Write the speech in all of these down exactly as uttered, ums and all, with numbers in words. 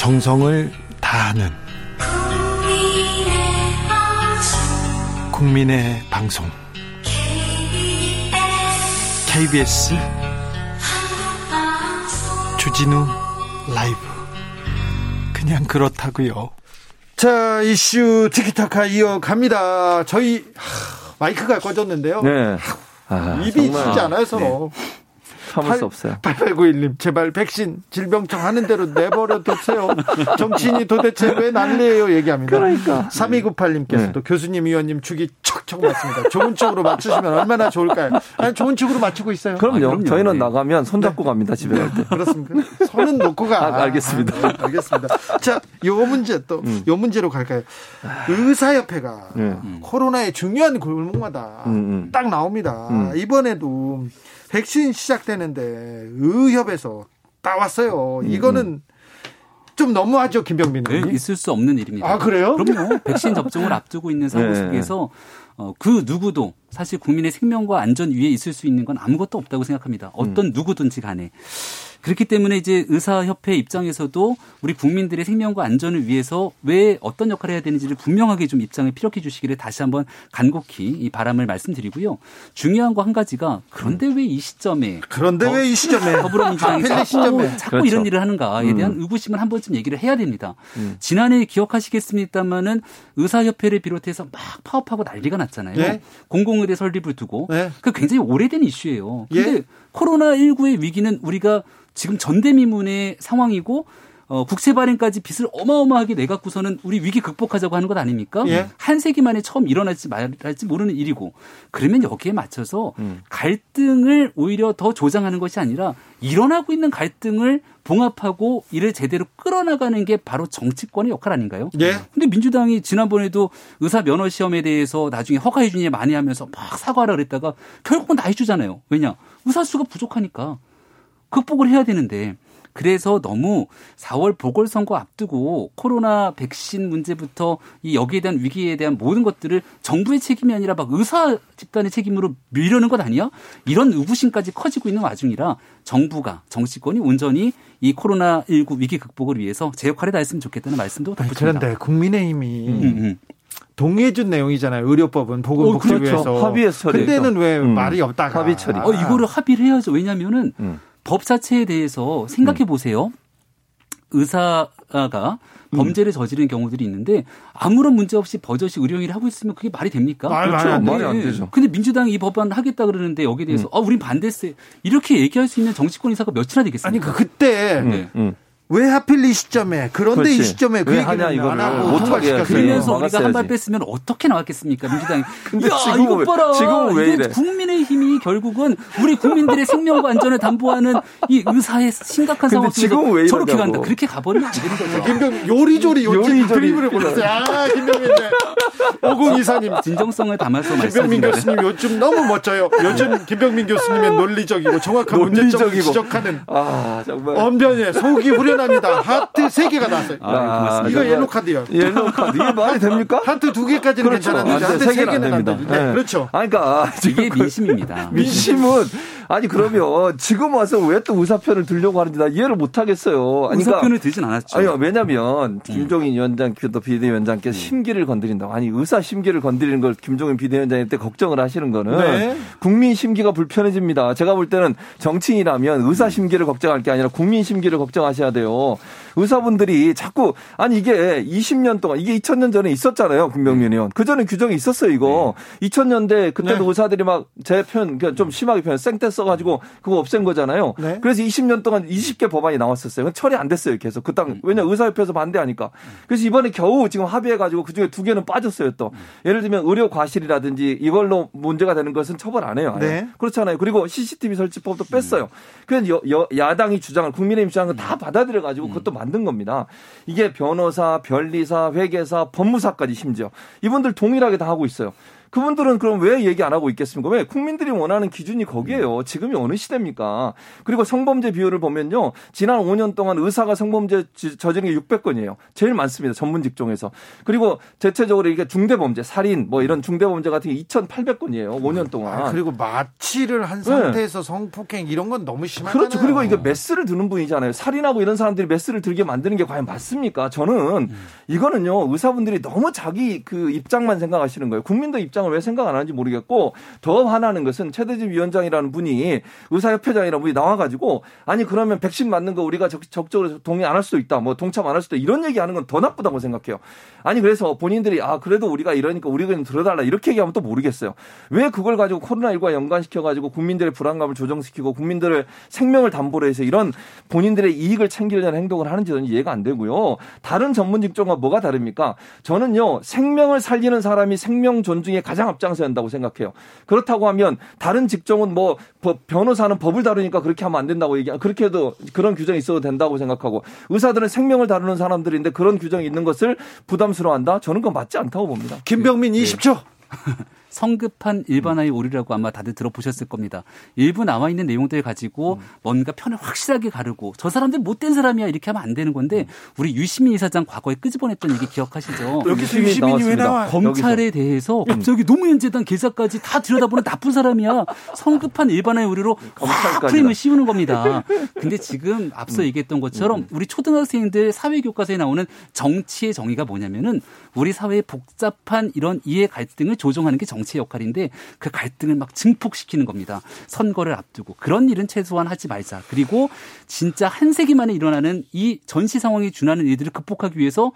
정성을 다하는 국민의 방송 케이비에스 주진우 라이브, 그냥 그렇다고요. 자, 이슈 티키타카 이어갑니다. 저희 하, 마이크가 꺼졌는데요. 네. 아, 입이 쉽지 않아요 서로. 네. 참을 수 없어요. 팔팔구일님 제발 백신 질병청 하는 대로 내버려 두세요. 정치인이 도대체 왜 난리예요 얘기합니다. 그러니까. 삼이구팔님께서도 네. 교수님 의원님 축이 척척 맞습니다. 좋은 쪽으로 맞추시면 얼마나 좋을까요. 아니, 좋은 쪽으로 맞추고 있어요. 그럼요. 아, 그럼요. 저희는 네. 나가면 손잡고 네. 갑니다. 집에 갈 때. 그렇습니까. 손은 놓고 가. 아, 알겠습니다. 아, 네, 알겠습니다. 자, 요 문제 또 요 음. 문제로 갈까요. 의사협회가 네. 코로나의 중요한 골목마다 음. 딱 나옵니다. 음. 이번에도 백신 시작되는데 의협에서 따왔어요. 이거는 좀 너무하죠, 김병민 의원님. 네, 있을 수 없는 일입니다. 아, 그래요? 그럼요. 백신 접종을 앞두고 있는 상황 속에서 어, 그 누구도 사실 국민의 생명과 안전 위에 있을 수 있는 건 아무것도 없다고 생각합니다. 어떤 음. 누구든지 간에. 그렇기 때문에 이제 의사협회 입장에서도 우리 국민들의 생명과 안전을 위해서 왜 어떤 역할을 해야 되는지를 분명하게 좀 입장을 피력해 주시기를 다시 한번 간곡히 이 바람을 말씀드리고요. 중요한 거 한 가지가, 그런데 왜 이 시점에 그런데 어, 왜 이 시점에 더불어민주당이 자꾸, 자꾸 그렇죠. 이런 일을 하는가에 대한 음. 의구심을 한 번쯤 얘기를 해야 됩니다. 음. 지난해 기억하시겠습니다마는 의사협회를 비롯해서 막 파업하고 난리가 났잖아요. 예? 공공의대 설립을 두고 예? 그 굉장히 오래된 이슈예요. 그런데 예? 코로나십구의 위기는 우리가 지금 전대미문의 상황이고 어, 국채 발행까지 빚을 어마어마하게 내갖고서는 우리 위기 극복하자고 하는 것 아닙니까? 예? 한 세기 만에 처음 일어날지 말할지 모르는 일이고, 그러면 여기에 맞춰서 음. 갈등을 오히려 더 조장하는 것이 아니라 일어나고 있는 갈등을 봉합하고 이를 제대로 끌어나가는 게 바로 정치권의 역할 아닌가요? 예. 근데 민주당이 지난번에도 의사 면허 시험에 대해서 나중에 허가해 주냐 많이 하면서 막 사과하라 그랬다가 결국은 다 해주잖아요. 왜냐? 의사 수가 부족하니까. 극복을 해야 되는데, 그래서 너무 사월 보궐선거 앞두고 코로나 백신 문제부터 이 여기에 대한 위기에 대한 모든 것들을 정부의 책임이 아니라 막 의사 집단의 책임으로 밀려는 것 아니야? 이런 의구심까지 커지고 있는 와중이라 정부가, 정치권이 온전히 이 코로나십구 위기 극복을 위해서 제 역할을 다했으면 좋겠다는 말씀도 덧붙입니다. 그런데 국민의힘이 음, 음. 동의해준 내용이잖아요. 의료법은 보건복지부에서. 그렇죠. 합의해서 처리했죠. 근데는 왜 음. 말이 없다가. 합의 처리. 어, 이거를 합의를 해야죠. 왜냐면은 음. 법 자체에 대해서 생각해 보세요. 음. 의사가 범죄를 음. 저지르는 경우들이 있는데 아무런 문제 없이 버젓이 의료행위를 하고 있으면 그게 말이 됩니까? 아, 그렇죠. 아, 네. 말이 안 되죠. 그런데 민주당이 이 법안 하겠다 그러는데 여기에 대해서 음. 아, 우린 반대세. 이렇게 얘기할 수 있는 정치권 인사가 몇이나 되겠습니까? 아니, 그때 네. 음. 왜 하필 이 시점에, 그런데 그렇지. 이 시점에 그 얘기를 안 하고 통과시켰어요. 그러면서 우리가 한 발 뺐으면 어떻게 나왔겠습니까, 민주당이. 근데 야, 지금 이거 봐라. 지금 왜 이래. 국민의힘이 결국은 우리 국민들의 생명과 안전을 담보하는 이 의사의 심각한 상황 속에서 저렇게 간다. 그렇게 가버리면 안 되는 거죠. 김병민 요리조리 요리 드리블을 골랐어요. 아, 김병민네. 오공 이사님. 진정성을 담아서 말씀드립니다. 김병민 교수님 요즘 너무 멋져요. 요즘 김병민 교수님의 논리적이고 정확한 문제점을 지적하는. 아, 정말. 언변에 속이 후련 합니다. 하트 세 개가 나왔어요. 아, 이거 옐로 카드요. 옐로 카드. 이게 말이 됩니까? 하트 두 개까지는 그렇죠. 괜찮았는데 하트 세 개는 안 됩니다. 네. 네. 그렇죠. 아, 그러니까 이게 민심입니다. 민심은 아니, 그러면 지금 와서 왜 또 의사편을 들려고 하는지 나 이해를 못 하겠어요. 아니, 그러니까, 의사편을 들진 않았죠. 아니요, 왜냐면 김종인 위원장께서 비대위원장께서 심기를 건드린다고. 아니, 의사 심기를 건드리는 걸 김종인 비대위원장일 때 걱정을 하시는 거는 네. 국민 심기가 불편해집니다. 제가 볼 때는 정치인이라면 의사 심기를 걱정할 게 아니라 국민 심기를 걱정하셔야 돼요. 의사분들이 자꾸, 아니 이게 이십 년 동안, 이게 이천 년 전에 있었잖아요, 김병민 의원. 그전에 규정이 있었어요, 이거. 네. 이천 년대 그때도 네. 의사들이 막 제 편, 좀 심하게 편, 생떼 써가지고 그거 없앤 거잖아요. 네. 그래서 이십 년 동안 이십 개 법안이 나왔었어요. 처리 안 됐어요, 계속. 그 땅, 왜냐, 의사협회에서 반대하니까. 그래서 이번에 겨우 지금 합의해가지고 그중에 두 개는 빠졌어요, 또. 예를 들면 의료 과실이라든지 이걸로 문제가 되는 것은 처벌 안 해요. 네. 그렇잖아요. 그리고 씨씨티비 설치법도 뺐어요. 그래서 여, 여, 야당이 주장을, 국민의힘 주장을 다 받아들여 가지고 그것도 만든 겁니다. 이게 변호사, 변리사, 회계사, 법무사까지 심지어 이분들 동일하게 다 하고 있어요. 그분들은 그럼 왜 얘기 안 하고 있겠습니까? 왜? 국민들이 원하는 기준이 거기에요. 지금이 어느 시대입니까? 그리고 성범죄 비율을 보면요. 지난 오 년 동안 의사가 성범죄 저지른 게 육백 건이에요. 제일 많습니다. 전문 직종에서. 그리고 대체적으로 이게 중대범죄, 살인 뭐 이런 중대범죄 같은 게 이천팔백 건이에요. 오 년 동안. 아, 그리고 마취를 한 상태에서 네. 성폭행 이런 건 너무 심하잖아요. 그렇죠. 그리고 이게 메스를 드는 분이잖아요. 살인하고 이런 사람들이 메스를 들게 만드는 게 과연 맞습니까? 저는 음. 이거는요. 의사분들이 너무 자기 그 입장만 생각하시는 거예요. 국민들 입장을 왜 생각 안 하는지 모르겠고 더 화나는 것은 최대집 위원장이라는 분이 의사협회장이라는 분이 나와가지고 아니 그러면 백신 맞는 거 우리가 적, 적극적으로 동의 안 할 수도 있다. 뭐 동참 안 할 수도 있다. 이런 얘기하는 건 더 나쁘다고 생각해요. 아니 그래서 본인들이 아 그래도 우리가 이러니까 우리 그냥 들어달라 이렇게 얘기하면 또 모르겠어요. 왜 그걸 가지고 코로나십구와 연관시켜가지고 국민들의 불안감을 조정시키고 국민들의 생명을 담보로 해서 이런 본인들의 이익을 챙기려는 행동을 하는지 저는 이해가 안 되고요. 다른 전문 직종과 뭐가 다릅니까? 저는요. 생명을 살리는 사람이 생명 존중에 가장 앞장서야 한다고 생각해요. 그렇다고 하면 다른 직종은 뭐 변호사는 법을 다루니까 그렇게 하면 안 된다고 얘기 그렇게 해도 그런 규정이 있어도 된다고 생각하고 의사들은 생명을 다루는 사람들인데 그런 규정이 있는 것을 부담스러워한다? 저는 그건 맞지 않다고 봅니다. 김병민 이십 초. 네. 성급한 일반화의 오류라고 아마 다들 들어보셨을 겁니다. 일부 나와 있는 내용들 가지고 음. 뭔가 편을 확실하게 가르고 저 사람들 못된 사람이야 이렇게 하면 안 되는 건데 우리 유시민 이사장 과거에 끄집어냈던 얘기 기억하시죠? 여기 유시민이 왜 나와? 검찰에 여기서. 대해서 갑자기 노무현 재단 계좌까지 다 들여다보는 나쁜 사람이야. 성급한 일반화의 오류로 확 프레임을 씌우는 겁니다. 근데 지금 앞서 음. 얘기했던 것처럼 우리 초등학생들 사회교과서에 나오는 정치의 정의가 뭐냐면은 우리 사회의 복잡한 이런 이해 갈등을 조정하는 게 정치입니다. 정치의 역할인데 그 갈등을 막 증폭시키는 겁니다. 선거를 앞두고 그런 일은 최소한 하지 말자. 그리고 진짜 한 세기 만에 일어나는 이 전시 상황에 준하는 일들을 극복하기 위해서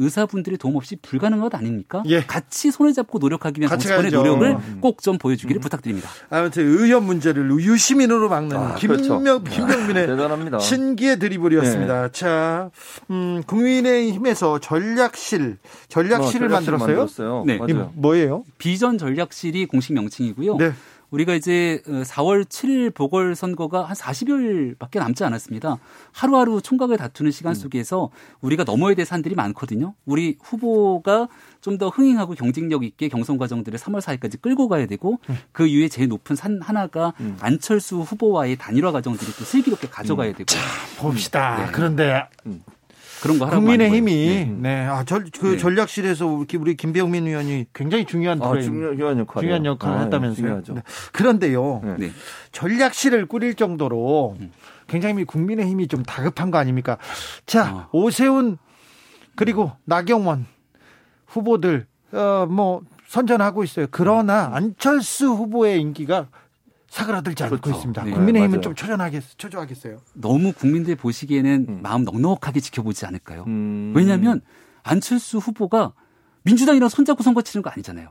의사분들의 도움 없이 불가능한 것 아닙니까? 예. 같이 손을 잡고 노력하기 위한 정치권의 노력을 꼭 좀 보여주기를 음. 부탁드립니다. 아무튼 의협 문제를 유시민으로 막는 아, 김명, 그렇죠. 김병민의 대단합니다. 신기의 드리블이었습니다. 네. 자, 음, 국민의힘에서 전략실, 전략실을 어, 만들었어요. 만들었어요. 네. 맞아요. 뭐예요? 비전 전략실. 전략실이 공식 명칭이고요. 네. 우리가 이제 사월 칠일 보궐선거가 한 사십여일밖에 남지 않았습니다. 하루하루 총각을 다투는 시간 속에서 우리가 넘어야 될 산들이 많거든요. 우리 후보가 좀 더 흥행하고 경쟁력 있게 경선 과정들을 삼월 사일까지 끌고 가야 되고 그 이후에 제일 높은 산 하나가 안철수 후보와의 단일화 과정들이 또 슬기롭게 가져가야 되고. 자, 봅시다. 네. 그런데... 그런 거 하라고 국민의힘이 네. 네. 아, 저, 그 네. 전략실에서 우리 김병민 의원이 굉장히 중요한 아, 중요한 역할 중요한 역할을 아, 했다면서요. 네. 그런데요, 네. 전략실을 꾸릴 정도로 굉장히 국민의힘이 좀 다급한 거 아닙니까? 자, 어. 오세훈 그리고 나경원 후보들 어, 뭐 선전하고 있어요. 그러나 안철수 후보의 인기가 사그라들지 않고 그렇죠. 있습니다. 네. 국민의힘은 네, 좀 초조하겠, 초조하겠어요. 너무 국민들 보시기에는 음. 마음 넉넉하게 지켜보지 않을까요? 음. 왜냐하면 안철수 후보가 민주당이랑 손잡고 선거 치는 거 아니잖아요.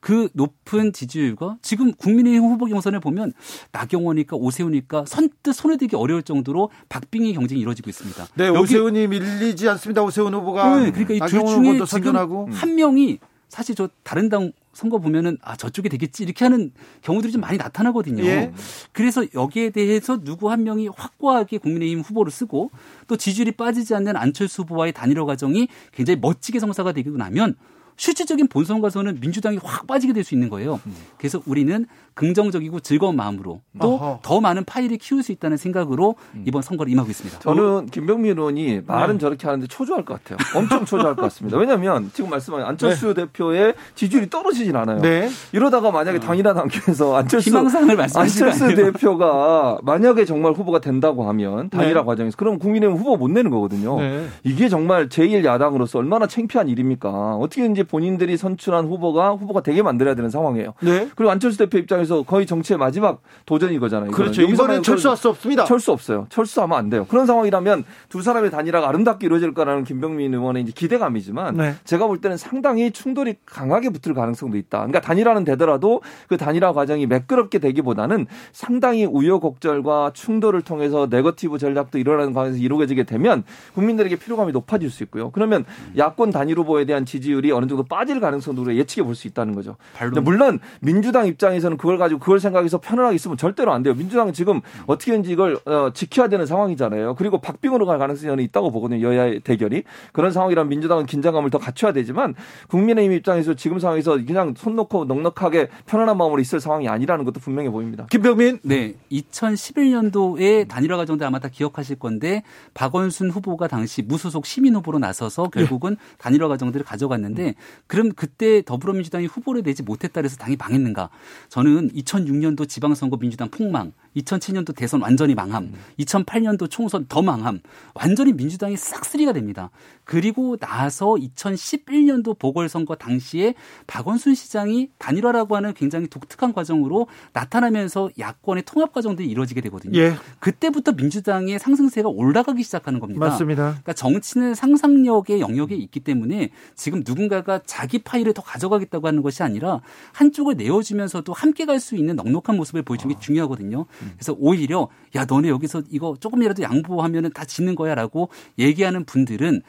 그 높은 지지율과 지금 국민의힘 후보 경선을 보면 나경원이니까 오세훈이니까 선뜻 손에 들기 어려울 정도로 박빙의 경쟁이 이루어지고 있습니다. 네, 오세훈이 밀리지 않습니다. 오세훈 후보가. 네, 그러니까 이 둘 중에 지금 한 명이 사실 저 다른 당 선거 보면은 아 저쪽이 되겠지 이렇게 하는 경우들이 좀 많이 나타나거든요. 예. 그래서 여기에 대해서 누구 한 명이 확고하게 국민의힘 후보를 쓰고 또 지지율이 빠지지 않는 안철수 후보와의 단일화 과정이 굉장히 멋지게 성사가 되고 나면 실질적인 본선 가서는 민주당이 확 빠지게 될 수 있는 거예요. 그래서 우리는 긍정적이고 즐거운 마음으로 또 더 많은 파일을 키울 수 있다는 생각으로 이번 선거를 임하고 있습니다. 저는 김병민 의원이 말은 네. 저렇게 하는데 초조할 것 같아요. 엄청 초조할 것 같습니다. 왜냐하면 지금 말씀하신 안철수 네. 대표의 지지율이 떨어지진 않아요. 네. 이러다가 만약에 당이라는 안에서 안철수, 희망상을 안철수 대표가 만약에 정말 후보가 된다고 하면 당이라 네. 과정에서 그럼 국민의힘 후보 못 내는 거거든요. 네. 이게 정말 제일 야당으로서 얼마나 창피한 일입니까? 어떻게든지 본인들이 선출한 후보가 후보가 되게 만들어야 되는 상황이에요. 네. 그리고 안철수 대표 입장에서 거의 정치의 마지막 도전인 거잖아요. 이거는. 그렇죠. 이번엔 철수할 수 없습니다. 철수 없어요. 철수하면 안 돼요. 그런 상황이라면 두 사람의 단일화가 아름답게 이루어질 거라는 김병민 의원의 이제 기대감이지만 네. 제가 볼 때는 상당히 충돌이 강하게 붙을 가능성도 있다. 그러니까 단일화는 되더라도 그 단일화 과정이 매끄럽게 되기보다는 상당히 우여곡절과 충돌을 통해서 네거티브 전략도 일어나는 과정에서 이루어지게 되면 국민들에게 피로감이 높아질 수 있고요. 그러면 야권 단일 후보에 대한 지지율이 어느 정도 빠질 가능성도 예측해 볼 수 있다는 거죠. 물론 민주당 입장에서는 그걸 그걸 가지고 그걸 생각해서 편안하게 있으면 절대로 안 돼요. 민주당은 지금 어떻게든지 이걸 어, 지켜야 되는 상황이잖아요. 그리고 박빙으로 갈 가능성이 있다고 보거든요. 여야의 대결이. 그런 상황이라면 민주당은 긴장감을 더 갖춰야 되지만 국민의힘 입장에서 지금 상황에서 그냥 손 놓고 넉넉하게 편안한 마음으로 있을 상황이 아니라는 것도 분명해 보입니다. 김병민. 네. 이천십일 년도에 단일화 과정 때 아마 다 기억하실 건데 박원순 후보가 당시 무소속 시민 후보로 나서서 결국은 네. 단일화 과정들을 가져갔는데 음. 그럼 그때 더불어민주당이 후보를 내지 못했다 그래서 당이 망했는가? 저는 이천육 년도 지방선거 민주당 폭망, 이천칠 년도 대선 완전히 망함, 이천팔 년도 총선 더 망함, 완전히 민주당이 싹쓸이가 됩니다. 그리고 나서 이천십일 년도 보궐선거 당시에 박원순 시장이 단일화라고 하는 굉장히 독특한 과정으로 나타나면서 야권의 통합 과정들이 이루어지게 되거든요. 예. 그때부터 민주당의 상승세가 올라가기 시작하는 겁니다. 맞습니다. 그러니까 정치는 상상력의 영역에 있기 때문에 지금 누군가가 자기 파일을 더 가져가겠다고 하는 것이 아니라 한쪽을 내어주면서도 함께 갈 수 있는 넉넉한 모습을 보여주는 게 중요하거든요. 그래서 오히려 야 너네 여기서 이거 조금이라도 양보하면 다 지는 거야 라고 얘기하는 분들은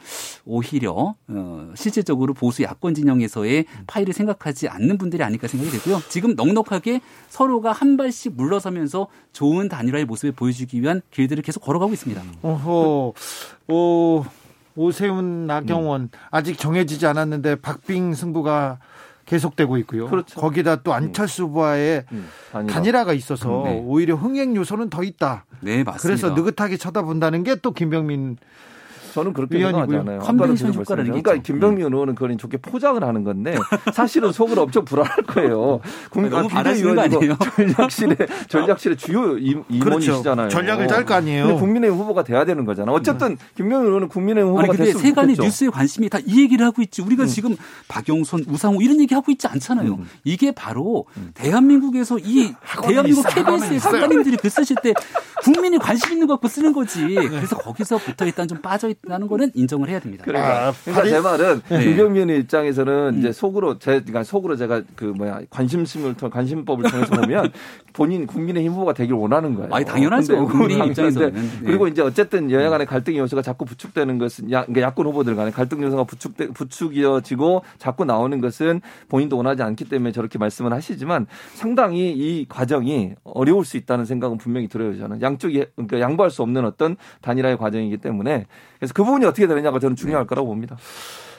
오히려 어, 실질적으로 보수 야권 진영에서의 파일을 생각하지 않는 분들이 아닐까 생각이 되고요. 지금 넉넉하게 서로가 한 발씩 물러서면서 좋은 단일화의 모습을 보여주기 위한 길들을 계속 걸어가고 있습니다. 어허, 오, 오세훈, 나경원 음. 아직 정해지지 않았는데 박빙 승부가 계속되고 있고요. 그렇죠. 거기다 또 안철수 후보와의 음, 단일화. 단일화가 있어서 네. 오히려 흥행 요소는 더 있다. 네, 맞습니다. 그래서 느긋하게 쳐다본다는 게 또 김병민 저는 그렇게 생각하지 않아요. 컨벤션 효과라는 게 그러니까 김병민 의원은 그걸 좋게 포장을 하는 건데 사실은 속으로 엄청 불안할 거예요. 국민과 비대위원이고 전략실의 전략실의 주요 임원이시잖아요. 그렇죠. 전략을 짤 거 아니에요. 근데 국민의힘 후보가 돼야 되는 거잖아. 어쨌든 김병민 의원은 국민의힘 후보가 됐으면 좋겠죠. 세간의 뉴스에 관심이 다 이 얘기를 하고 있지. 우리가 음. 지금 박영선, 우상호 이런 얘기 하고 있지 않잖아요. 음. 이게 바로 음. 대한민국에서 이 대한민국 케이비에스의 작가님들이 글 쓰실 때 국민이 관심 있는 거 갖고 쓰는 거지. 그래서 거기서부터 일단 좀 빠져 있. 라는 거는 인정을 해야 됩니다. 그러니까, 아, 그러니까 제 말은 김병민 네. 입장에서는 음. 이제 속으로 제 그러니까 속으로 제가 그 뭐야 관심심을 통 관심법을 통해서 보면 본인 국민의힘 후보가 되길 원하는 거예요. 아니 당연하죠. 국민의힘 입장에서는. 네. 그리고 이제 어쨌든 여야 간의 갈등 요소가 자꾸 부축되는 것은 야, 그러니까 야권 후보들 간의 갈등 요소가 부축되, 부축이어지고 자꾸 나오는 것은 본인도 원하지 않기 때문에 저렇게 말씀을 하시지만 상당히 이 과정이 어려울 수 있다는 생각은 분명히 들어요. 저는 양쪽이 그러니까 양보할 수 없는 어떤 단일화의 과정이기 때문에. 그래서 그 부분이 어떻게 되느냐가 저는 중요할 거라고 봅니다.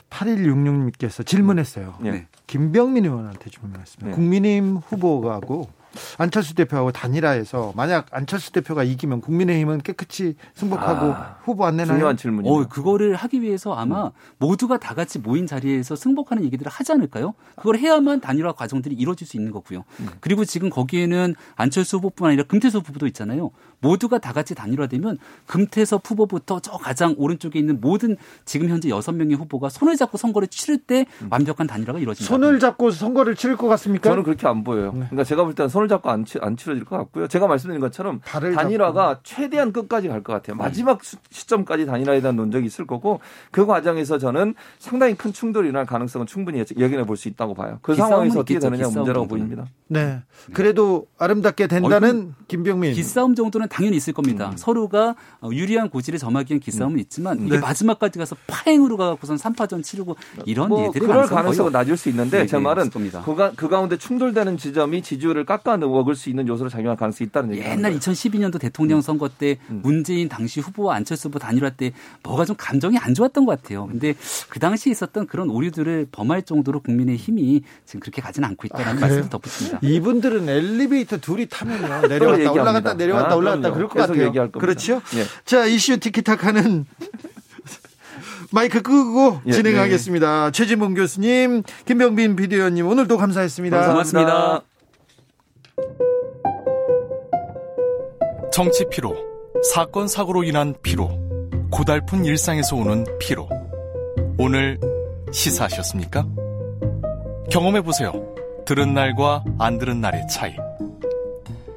팔일육육님께서 질문했어요. 네. 김병민 의원한테 질문했습니다. 네. 국민의힘 후보하고 안철수 대표하고 단일화해서 만약 안철수 대표가 이기면 국민의힘은 깨끗이 승복하고 아, 후보 안 내나요? 중요한 질문이에요. 어, 그거를 하기 위해서 아마 음. 모두가 다 같이 모인 자리에서 승복하는 얘기들을 하지 않을까요? 그걸 해야만 단일화 과정들이 이루어질 수 있는 거고요. 음. 그리고 지금 거기에는 안철수 후보뿐만 아니라 금태섭 후보도 있잖아요. 모두가 다 같이 단일화되면 금태섭 후보부터 저 가장 오른쪽에 있는 모든 지금 현재 여섯 명의 후보가 손을 잡고 선거를 치를 때 음. 완벽한 단일화가 이루어진다. 손을 잡고 선거를 치를 것 같습니까? 저는 그렇게 안 보여요. 네. 그러니까 제가 볼 때는 손을 잡고 안, 치, 안 치러질 것 같고요. 제가 말씀드린 것처럼 단일화가 잡고. 최대한 끝까지 갈 것 같아요. 네. 마지막 수, 시점까지 단일화에 대한 논쟁이 있을 거고 그 과정에서 저는 상당히 큰 충돌이 일어날 가능성은 충분히 예견해 볼 수 있다고 봐요. 그 상황에서 어떻게 되느냐 문제라고 정도는. 보입니다. 네, 그래도 아름답게 된다는 어, 김병민. 기싸움 정도는 당연히 있을 겁니다. 음. 서로가 유리한 고지를 점하기 위한 기싸움은 음. 있지만 네. 이게 마지막까지 가서 파행으로 가고선 삼파전 치르고 이런 뭐 일들이 그럴 가능성은 낮을 수 있는데 네, 제 말은 그, 그 가운데 충돌되는 지점이 지지율을 깎아 먹을 수 있는 요소로 작용할 가능성이 있다는 얘기예요. 옛날 이천십이 년도 대통령 선거 때 음. 문재인 당시 후보와 안철수 후보 단일화 때 뭐가 좀 감정이 안 좋았던 것 같아요. 근데 그 당시에 있었던 그런 오류들을 범할 정도로 국민의힘이 지금 그렇게 가지는 않고 있다는 아, 말씀을 덧붙입니다. 이분들은 엘리베이터 둘이 타면요. 내려왔다 올라갔다 내려왔다 아, 올라갔다 그럴 것 같아요. 얘기할 겁니다. 그렇죠? 예. 자, 이슈 티키타카는 마이크 끄고 예, 진행하겠습니다. 예, 예. 최진봉 교수님, 김병민 비대위원님 오늘도 감사했습니다. 고맙습니다. 정치 피로, 사건 사고로 인한 피로, 고달픈 일상에서 오는 피로. 오늘 시사하셨습니까? 경험해보세요. 들은 날과 안 들은 날의 차이.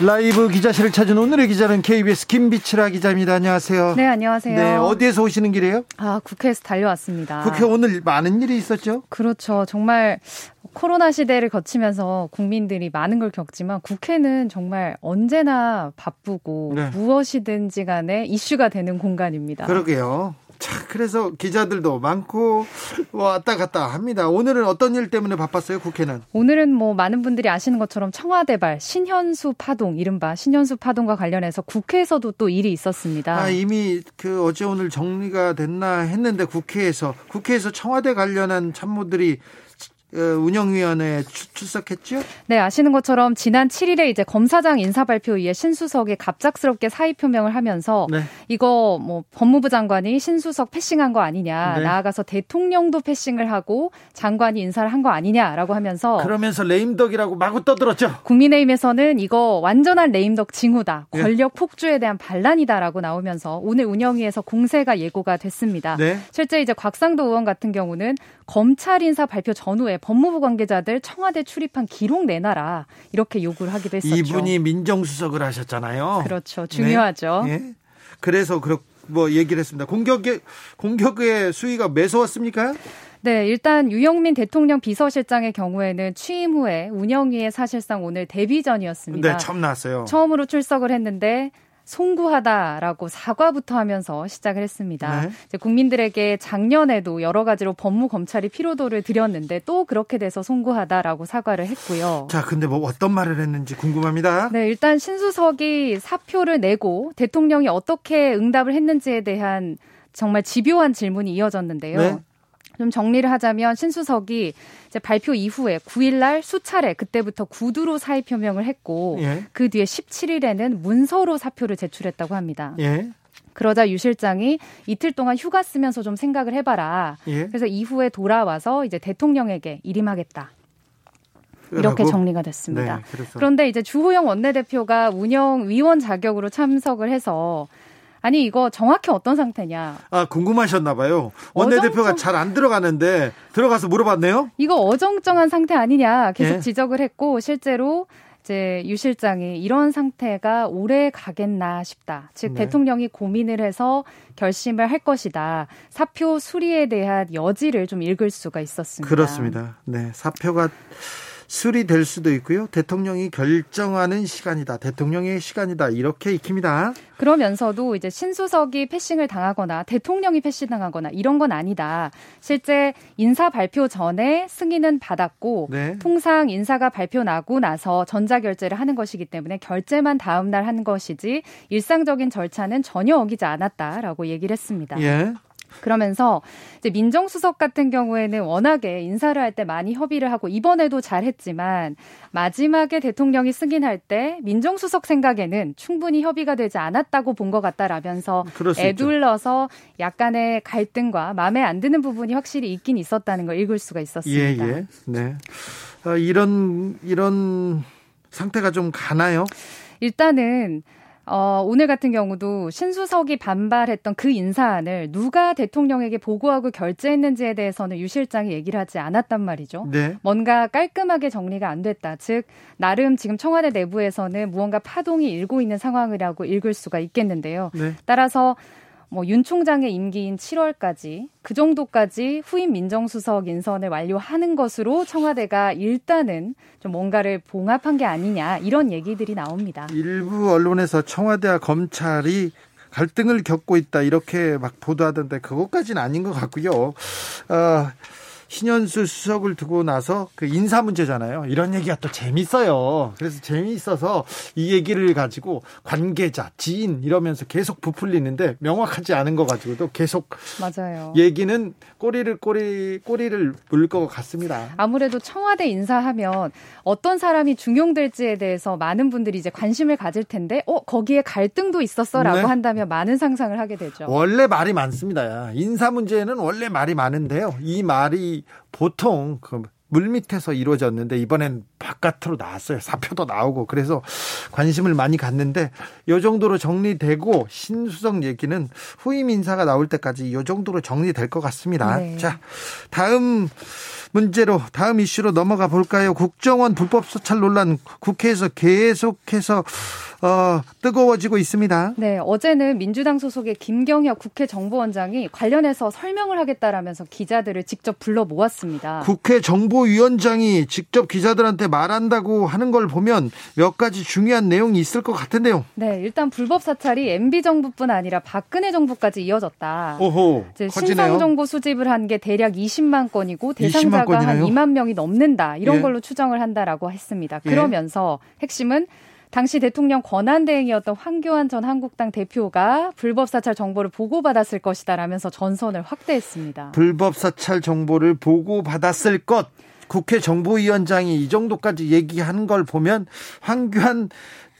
라이브 기자실을 찾은 오늘의 기자는 케이비에스 김비치라 기자입니다. 안녕하세요. 네, 안녕하세요. 네, 어디에서 오시는 길이에요? 아, 국회에서 달려왔습니다. 국회 오늘 많은 일이 있었죠? 그렇죠. 정말 코로나 시대를 거치면서 국민들이 많은 걸 겪지만 국회는 정말 언제나 바쁘고 네. 무엇이든지 간에 이슈가 되는 공간입니다. 그러게요. 자, 그래서 기자들도 많고 왔다 갔다 합니다. 오늘은 어떤 일 때문에 바빴어요, 국회는? 오늘은 뭐 많은 분들이 아시는 것처럼 청와대발 신현수 파동, 이른바 신현수 파동과 관련해서 국회에서도 또 일이 있었습니다. 아, 이미 그 어제 오늘 정리가 됐나 했는데 국회에서 국회에서 청와대 관련한 참모들이 운영위원회에 출석했죠? 네, 아시는 것처럼 지난 칠일에 이제 검사장 인사발표위에 신수석이 갑작스럽게 사의 표명을 하면서 네. 이거 뭐 법무부 장관이 신수석 패싱한 거 아니냐, 네. 나아가서 대통령도 패싱을 하고 장관이 인사를 한 거 아니냐라고 하면서 그러면서 레임덕이라고 마구 떠들었죠. 국민의힘에서는 이거 완전한 레임덕 징후다, 권력 폭주에 대한 반란이다라고 나오면서 오늘 운영위에서 공세가 예고가 됐습니다. 네. 실제 이제 곽상도 의원 같은 경우는 검찰 인사 발표 전후에 법무부 관계자들 청와대 출입한 기록 내놔라 이렇게 요구를 하기도 했었죠. 이분이 민정수석을 하셨잖아요. 그렇죠. 중요하죠. 네. 네. 그래서 그렇, 뭐 얘기를 했습니다. 공격의, 공격의 수위가 매서웠습니까? 네, 일단 유영민 대통령 비서실장의 경우에는 취임 후에 운영위에 사실상 오늘 데뷔전이었습니다. 네, 처음 나왔어요. 처음으로 출석을 했는데 송구하다라고 사과부터 하면서 시작을 했습니다. 네. 이제 국민들에게 작년에도 여러 가지로 법무검찰이 피로도를 드렸는데 또 그렇게 돼서 송구하다라고 사과를 했고요. 자, 근데 뭐 어떤 말을 했는지 궁금합니다. 네, 일단 신수석이 사표를 내고 대통령이 어떻게 응답을 했는지에 대한 정말 집요한 질문이 이어졌는데요. 네. 좀 정리를 하자면 신수석이 이제 발표 이후에 구일날 수차례 그때부터 구두로 사의 표명을 했고 예. 그 뒤에 십칠일에는 문서로 사표를 제출했다고 합니다. 예. 그러자 유 실장이 이틀 동안 휴가 쓰면서 좀 생각을 해봐라. 예. 그래서 이후에 돌아와서 이제 대통령에게 일임하겠다. 이렇게 정리가 됐습니다. 네, 그런데 이제 주호영 원내대표가 운영위원 자격으로 참석을 해서 아니 이거 정확히 어떤 상태냐. 아, 궁금하셨나 봐요. 원내대표가 어정쩡... 잘 안 들어가는데 들어가서 물어봤네요. 이거 어정쩡한 상태 아니냐 계속 예. 지적을 했고 실제로 이제 유 실장이 이런 상태가 오래 가겠나 싶다. 즉 네. 대통령이 고민을 해서 결심을 할 것이다. 사표 수리에 대한 여지를 좀 읽을 수가 있었습니다. 그렇습니다. 네, 사표가 수리될 수도 있고요. 대통령이 결정하는 시간이다. 대통령의 시간이다. 이렇게 익힙니다. 그러면서도 이제 신수석이 패싱을 당하거나 대통령이 패싱당하거나 이런 건 아니다. 실제 인사 발표 전에 승인은 받았고 네. 통상 인사가 발표 나고 나서 전자결제를 하는 것이기 때문에 결제만 다음 날 한 것이지 일상적인 절차는 전혀 어기지 않았다라고 얘기를 했습니다. 예. 그러면서 이제 민정수석 같은 경우에는 워낙에 인사를 할 때 많이 협의를 하고 이번에도 잘했지만 마지막에 대통령이 승인할 때 민정수석 생각에는 충분히 협의가 되지 않았다고 본 것 같다라면서 애둘러서 약간의 갈등과 마음에 안 드는 부분이 확실히 있긴 있었다는 걸 읽을 수가 있었습니다. 예, 예. 네. 어, 이런 이런 상태가 좀 가나요? 일단은 어, 오늘 같은 경우도 신수석이 반발했던 그 인사안을 누가 대통령에게 보고하고 결재했는지에 대해서는 유 실장이 얘기를 하지 않았단 말이죠. 네. 뭔가 깔끔하게 정리가 안 됐다. 즉 나름 지금 청와대 내부에서는 무언가 파동이 일고 있는 상황이라고 읽을 수가 있겠는데요. 네. 따라서 뭐 윤 총장의 임기인 칠월까지 그 정도까지 후임 민정수석 인선을 완료하는 것으로 청와대가 일단은 좀 뭔가를 봉합한 게 아니냐 이런 얘기들이 나옵니다. 일부 언론에서 청와대와 검찰이 갈등을 겪고 있다 이렇게 막 보도하던데 그것까지는 아닌 것 같고요. 어, 신현수 수석을 두고 나서 그 인사 문제잖아요. 이런 얘기가 또 재밌어요. 그래서 재미있어서 이 얘기를 가지고 관계자, 지인 이러면서 계속 부풀리는데 명확하지 않은 거 가지고도 계속 맞아요. 얘기는 꼬리를 꼬리 꼬리를 물 것 같습니다. 아무래도 청와대 인사하면 어떤 사람이 중용될지에 대해서 많은 분들이 이제 관심을 가질 텐데, 어 거기에 갈등도 있었어라고 네. 한다면 많은 상상을 하게 되죠. 원래 말이 많습니다. 인사 문제는 원래 말이 많은데요. 이 말이 보통 그 물밑에서 이루어졌는데 이번엔 바깥으로 나왔어요. 사표도 나오고. 그래서 관심을 많이 갔는데 이 정도로 정리되고 신수석 얘기는 후임 인사가 나올 때까지 이 정도로 정리될 것 같습니다. 네. 자, 다음 문제로, 다음 이슈로 넘어가 볼까요? 국정원 불법 사찰 논란 국회에서 계속해서 어, 뜨거워지고 있습니다. 네, 어제는 민주당 소속의 김경혁 국회 정보원장이 관련해서 설명을 하겠다라면서 기자들을 직접 불러 모았습니다. 국회 정보위원장이 직접 기자들한테 말한다고 하는 걸 보면 몇 가지 중요한 내용이 있을 것 같은데요. 네, 일단 불법 사찰이 엠비 정부뿐 아니라 박근혜 정부까지 이어졌다. 오호, 이제 신상 정보 수집을 한 게 대략 이십만 건이고 대상자가 이십만 건이나요? 한 이만 명이 넘는다. 이런 예. 걸로 추정을 한다라고 했습니다. 그러면서 예. 핵심은 당시 대통령 권한대행이었던 황교안 전 한국당 대표가 불법 사찰 정보를 보고받았을 것이다라면서 전선을 확대했습니다. 불법 사찰 정보를 보고받았을 것. 국회 정보위원장이 이 정도까지 얘기하는 걸 보면 황교안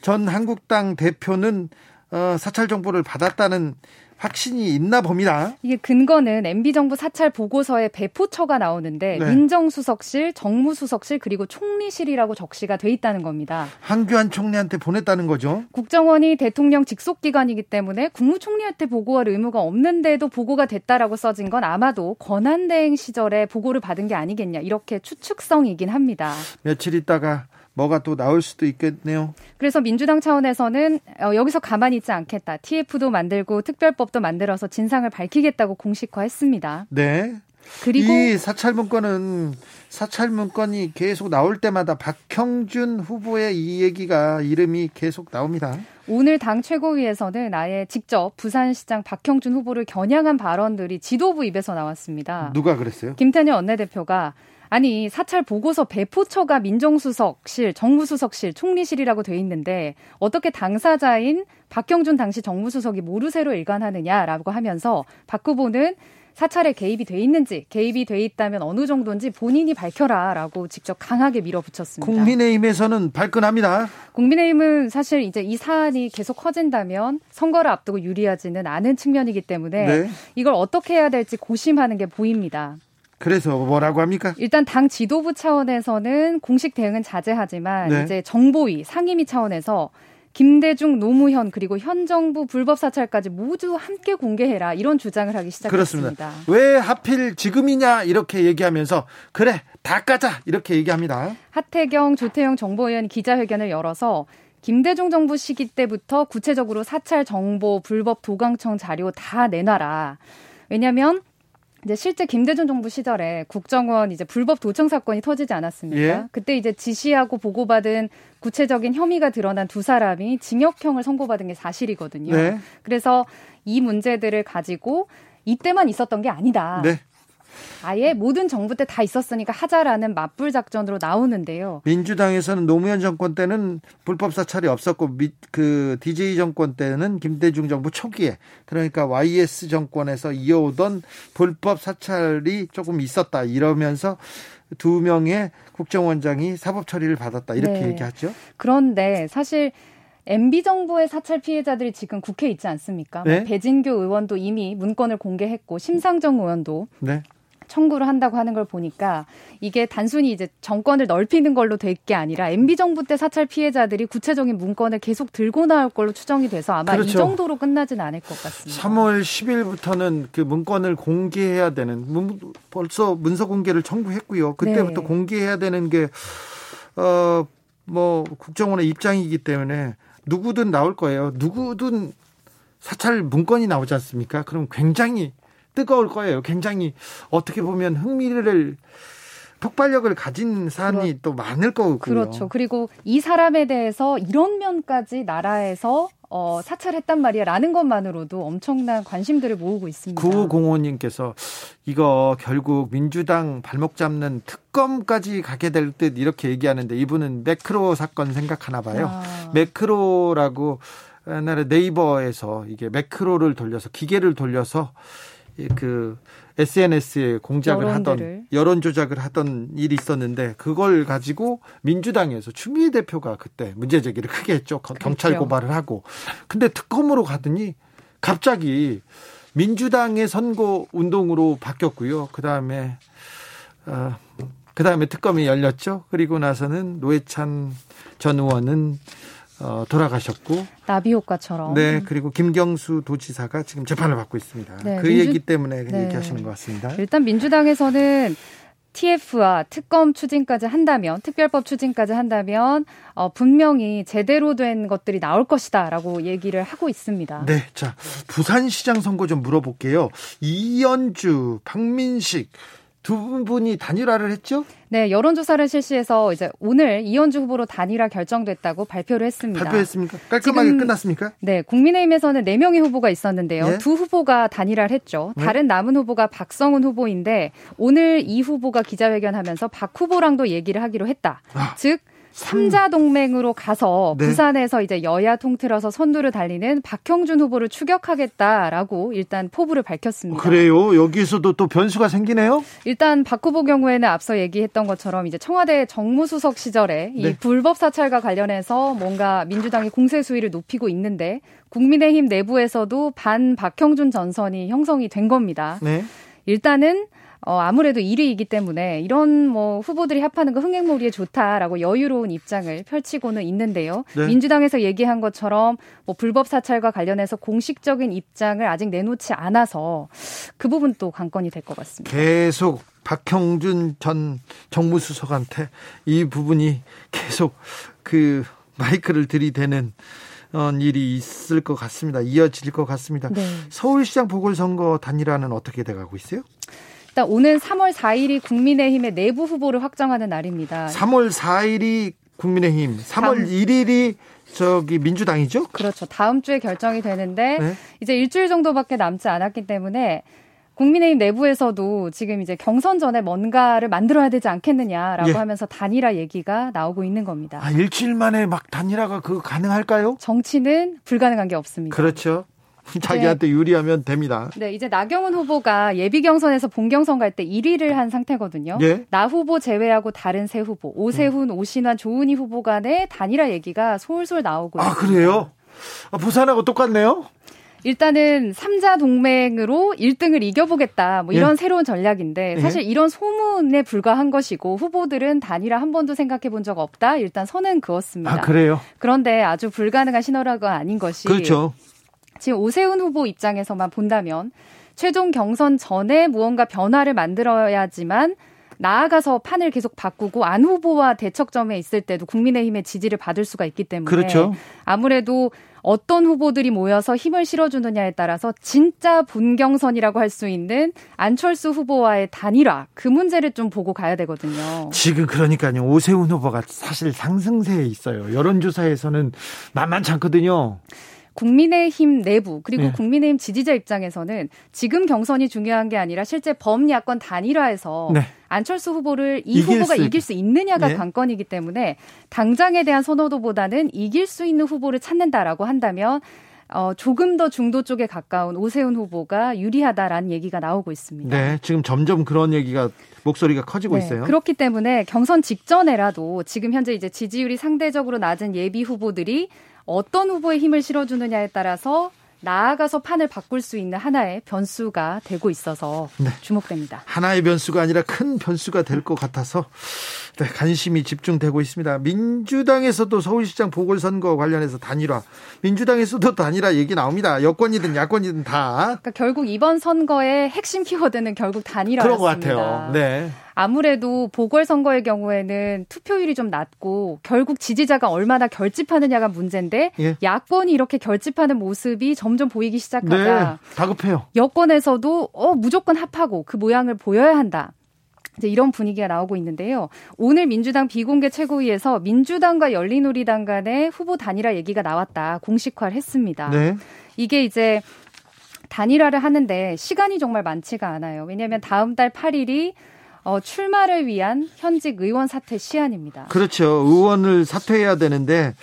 전 한국당 대표는 어, 사찰 정보를 받았다는 확신이 있나 봅니다. 이게 근거는 엠비 정부 사찰 보고서에 배포처가 나오는데 네. 민정수석실, 정무수석실 그리고 총리실이라고 적시가 돼 있다는 겁니다. 황교안 총리한테 보냈다는 거죠. 국정원이 대통령 직속기관이기 때문에 국무총리한테 보고할 의무가 없는데도 보고가 됐다라고 써진 건 아마도 권한대행 시절에 보고를 받은 게 아니겠냐 이렇게 추측성이긴 합니다. 며칠 있다가 뭐가 또 나올 수도 있겠네요. 그래서 민주당 차원에서는 여기서 가만히 있지 않겠다. 티에프도 만들고 특별법도 만들어서 진상을 밝히겠다고 공식화했습니다. 네. 그리고 이 사찰 문건은 사찰 문건이 계속 나올 때마다 박형준 후보의 이 얘기가 이름이 계속 나옵니다. 오늘 당 최고위에서는 아예 직접 부산시장 박형준 후보를 겨냥한 발언들이 지도부 입에서 나왔습니다. 누가 그랬어요? 김태년 원내대표가 아니 사찰 보고서 배포처가 민정수석실, 정무수석실, 총리실이라고 돼 있는데 어떻게 당사자인 박형준 당시 정무수석이 모르쇠로 일관하느냐라고 하면서 박 후보는 사찰에 개입이 돼 있는지 개입이 돼 있다면 어느 정도인지 본인이 밝혀라라고 직접 강하게 밀어붙였습니다. 국민의힘에서는 발끈합니다. 국민의힘은 사실 이제 이 사안이 계속 커진다면 선거를 앞두고 유리하지는 않은 측면이기 때문에 네. 이걸 어떻게 해야 될지 고심하는 게 보입니다. 그래서 뭐라고 합니까? 일단 당 지도부 차원에서는 공식 대응은 자제하지만 네. 이제 정보위, 상임위 차원에서 김대중, 노무현 그리고 현 정부 불법 사찰까지 모두 함께 공개해라 이런 주장을 하기 시작했습니다. 그렇습니다. 왜 하필 지금이냐 이렇게 얘기하면서 그래 다 까자 이렇게 얘기합니다. 하태경, 조태형 정보위원 기자회견을 열어서 김대중 정부 시기 때부터 구체적으로 사찰 정보, 불법 도강청 자료 다 내놔라. 왜냐하면 이제 실제 김대중 정부 시절에 국정원 이제 불법 도청 사건이 터지지 않았습니까? 예? 그때 이제 지시하고 보고받은 구체적인 혐의가 드러난 두 사람이 징역형을 선고받은 게 사실이거든요. 네. 그래서 이 문제들을 가지고 이때만 있었던 게 아니다. 네. 아예 모든 정부 때 다 있었으니까 하자라는 맞불 작전으로 나오는데요. 민주당에서는 노무현 정권 때는 불법 사찰이 없었고 미, 그 디제이 정권 때는 김대중 정부 초기에 그러니까 와이에스 정권에서 이어오던 불법 사찰이 조금 있었다 이러면서 두 명의 국정원장이 사법 처리를 받았다 이렇게 네. 얘기하죠. 그런데 사실 엠비 정부의 사찰 피해자들이 지금 국회에 있지 않습니까? 네? 배진교 의원도 이미 문건을 공개했고 심상정 의원도 네. 청구를 한다고 하는 걸 보니까 이게 단순히 이제 정권을 넓히는 걸로 될 게 아니라 엠비 정부 때 사찰 피해자들이 구체적인 문건을 계속 들고 나올 걸로 추정이 돼서 아마 그렇죠. 이 정도로 끝나진 않을 것 같습니다. 삼월 십일부터는 그 문건을 공개해야 되는 문, 벌써 문서 공개를 청구했고요. 그때부터 네. 공개해야 되는 게 어, 뭐 국정원의 입장이기 때문에 누구든 나올 거예요. 누구든 사찰 문건이 나오지 않습니까? 그럼 굉장히 뜨거울 거예요. 굉장히 어떻게 보면 흥미를 폭발력을 가진 사안이 그렇, 또 많을 거고요. 그렇죠. 그리고 이 사람에 대해서 이런 면까지 나라에서 어, 사찰했단 말이야 라는 것만으로도 엄청난 관심들을 모으고 있습니다. 구오공오님께서 이거 결국 민주당 발목 잡는 특검까지 가게 될 듯 이렇게 얘기하는데 이분은 매크로 사건 생각하나 봐요. 아. 매크로라고 옛날에 네이버에서 이게 매크로를 돌려서 기계를 돌려서 그 에스엔에스에 공작을 여론들을. 하던 여론 조작을 하던 일이 있었는데 그걸 가지고 민주당에서 추미애 대표가 그때 문제 제기를 크게 했죠. 경찰 그렇죠. 고발을 하고. 근데 특검으로 가더니 갑자기 민주당의 선거 운동으로 바뀌었고요. 그다음에 어, 그다음에 특검이 열렸죠. 그리고 나서는 노회찬 전 의원은 어, 돌아가셨고. 나비 효과처럼. 네. 그리고 김경수 도지사가 지금 재판을 받고 있습니다. 네, 그 민주... 얘기 때문에 네. 얘기하시는 것 같습니다. 일단 민주당에서는 티에프와 특검 추진까지 한다면, 특별법 추진까지 한다면 어, 분명히 제대로 된 것들이 나올 것이다라고 얘기를 하고 있습니다. 네, 자 부산시장 선거 좀 물어볼게요. 이현주, 박민식 두 분이 단일화를 했죠? 네, 여론조사를 실시해서 이제 오늘 이현주 후보로 단일화 결정됐다고 발표를 했습니다. 발표했습니까? 깔끔하게 지금, 끝났습니까? 네, 국민의힘에서는 네 명의 후보가 있었는데요. 예? 두 후보가 단일화를 했죠. 예? 다른 남은 후보가 박성훈 후보인데 오늘 이 후보가 기자회견하면서 박 후보랑도 얘기를 하기로 했다. 아. 즉 삼자 동맹으로 가서 네. 부산에서 이제 여야 통틀어서 선두를 달리는 박형준 후보를 추격하겠다라고 일단 포부를 밝혔습니다. 그래요? 여기에서도 또 변수가 생기네요? 일단 박 후보 경우에는 앞서 얘기했던 것처럼 이제 청와대 정무수석 시절에 네. 이 불법 사찰과 관련해서 뭔가 민주당이 공세 수위를 높이고 있는데 국민의힘 내부에서도 반 박형준 전선이 형성이 된 겁니다. 네. 일단은 어, 아무래도 일 위이기 때문에 이런 뭐 후보들이 합하는 거 흥행몰이에 좋다라고 여유로운 입장을 펼치고는 있는데요. 네. 민주당에서 얘기한 것처럼 뭐 불법 사찰과 관련해서 공식적인 입장을 아직 내놓지 않아서 그 부분 또 관건이 될 것 같습니다. 계속 박형준 전 정무수석한테 이 부분이 계속 그 마이크를 들이대는 일이 있을 것 같습니다. 이어질 것 같습니다. 네. 서울시장 보궐선거 단일화는 어떻게 돼가고 있어요? 일단 오는 삼월 사일이 국민의힘의 내부 후보를 확정하는 날입니다. 삼월 사일이 국민의힘, 삼월 일일이 저기 민주당이죠? 그렇죠. 다음 주에 결정이 되는데 네? 이제 일주일 정도밖에 남지 않았기 때문에 국민의힘 내부에서도 지금 이제 경선 전에 뭔가를 만들어야 되지 않겠느냐라고 예. 하면서 단일화 얘기가 나오고 있는 겁니다. 아, 일주일 만에 막 단일화가 그 가능할까요? 정치는 불가능한 게 없습니다. 그렇죠. 자기한테 유리하면 됩니다. 네, 이제 나경원 후보가 예비 경선에서 본 경선 갈 때 일 위를 한 상태거든요. 예? 나 후보 제외하고 다른 세 후보 오세훈, 음. 오신환, 조은희 후보 간의 단일화 얘기가 솔솔 나오고 있습니다. 아, 그래요? 아, 부산하고 똑같네요? 일단은 삼자 동맹으로 일 등을 이겨보겠다 뭐 이런 예? 새로운 전략인데 사실 이런 소문에 불과한 것이고 후보들은 단일화 한 번도 생각해 본 적 없다. 일단 선은 그었습니다. 아, 그래요? 그런데 아주 불가능한 신호라가 아닌 것이 그렇죠. 지금 오세훈 후보 입장에서만 본다면 최종 경선 전에 무언가 변화를 만들어야지만 나아가서 판을 계속 바꾸고 안 후보와 대척점에 있을 때도 국민의힘의 지지를 받을 수가 있기 때문에 그렇죠. 아무래도 어떤 후보들이 모여서 힘을 실어주느냐에 따라서 진짜 본경선이라고 할 수 있는 안철수 후보와의 단일화 그 문제를 좀 보고 가야 되거든요. 지금 그러니까요. 오세훈 후보가 사실 상승세에 있어요. 여론조사에서는 만만치 않거든요. 국민의힘 내부 그리고 네. 국민의힘 지지자 입장에서는 지금 경선이 중요한 게 아니라 실제 범야권 단일화에서 네. 안철수 후보를 이 후보가 수 이길 수 있느냐가 네. 관건이기 때문에 당장에 대한 선호도보다는 이길 수 있는 후보를 찾는다라고 한다면 어, 조금 더 중도 쪽에 가까운 오세훈 후보가 유리하다라는 얘기가 나오고 있습니다. 네, 지금 점점 그런 얘기가 목소리가 커지고 네, 있어요. 그렇기 때문에 경선 직전에라도 지금 현재 이제 지지율이 상대적으로 낮은 예비 후보들이 어떤 후보의 힘을 실어주느냐에 따라서 나아가서 판을 바꿀 수 있는 하나의 변수가 되고 있어서 네. 주목됩니다. 하나의 변수가 아니라 큰 변수가 될 것 같아서 네, 관심이 집중되고 있습니다. 민주당에서도 서울시장 보궐선거 관련해서 단일화, 민주당에서도 단일화 얘기 나옵니다. 여권이든 야권이든 다. 그러니까 결국 이번 선거의 핵심 키워드는 결국 단일화였습니다. 그런 것 같아요. 네. 아무래도 보궐선거의 경우에는 투표율이 좀 낮고 결국 지지자가 얼마나 결집하느냐가 문제인데 예. 야권이 이렇게 결집하는 모습이 점점 보이기 시작하자 네, 다급해요. 여권에서도 어, 무조건 합하고 그 모양을 보여야 한다. 이제 이런 분위기가 나오고 있는데요. 오늘 민주당 비공개 최고위에서 민주당과 열린우리당 간의 후보 단일화 얘기가 나왔다. 공식화를 했습니다. 네. 이게 이제 단일화를 하는데 시간이 정말 많지가 않아요. 왜냐하면 다음 달 팔일이 어, 출마를 위한 현직 의원 사퇴 시한입니다. 그렇죠. 의원을 사퇴해야 되는데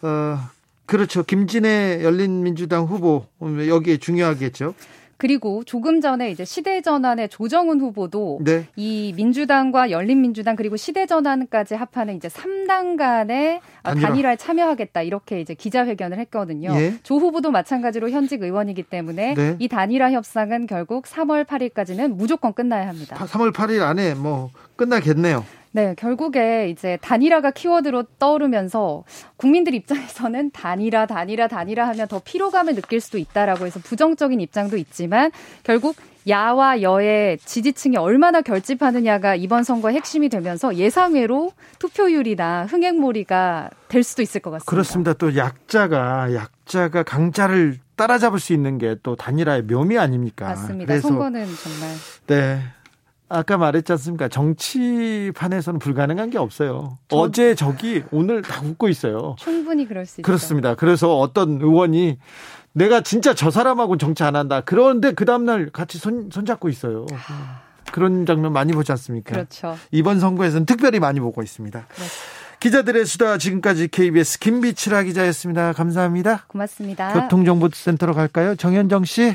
어, 그렇죠. 김진애 열린민주당 후보 여기에 중요하겠죠. 그리고 조금 전에 이제 시대전환의 조정훈 후보도 네. 이 민주당과 열린민주당 그리고 시대전환까지 합하는 이제 삼 당 간의 단일화. 단일화에 참여하겠다 이렇게 이제 기자회견을 했거든요. 예? 조 후보도 마찬가지로 현직 의원이기 때문에 네. 이 단일화 협상은 결국 삼월 팔일까지는 무조건 끝나야 합니다. 삼월 팔일 안에 뭐 끝나겠네요. 네, 결국에 이제 단일화가 키워드로 떠오르면서 국민들 입장에서는 단일화, 단일화, 단일화 하면 더 피로감을 느낄 수도 있다라고 해서 부정적인 입장도 있지만 결국 야와 여의 지지층이 얼마나 결집하느냐가 이번 선거의 핵심이 되면서 예상외로 투표율이나 흥행몰이가 될 수도 있을 것 같습니다. 그렇습니다. 또 약자가 약자가 강자를 따라잡을 수 있는 게 또 단일화의 묘미 아닙니까? 맞습니다. 그래서, 선거는 정말. 네. 아까 말했지 않습니까? 정치판에서는 불가능한 게 없어요. 전... 어제 저기 오늘 다 웃고 있어요. 충분히 그럴 수 있죠. 그렇습니다. 그래서 어떤 의원이 내가 진짜 저 사람하고는 정치 안 한다. 그런데 그 다음날 같이 손, 손잡고 있어요. 아... 그런 장면 많이 보지 않습니까? 그렇죠. 이번 선거에서는 특별히 많이 보고 있습니다. 그렇습니다. 기자들의 수다, 지금까지 케이비에스 김비치라 기자였습니다. 감사합니다. 고맙습니다. 교통정보센터로 갈까요? 정현정 씨.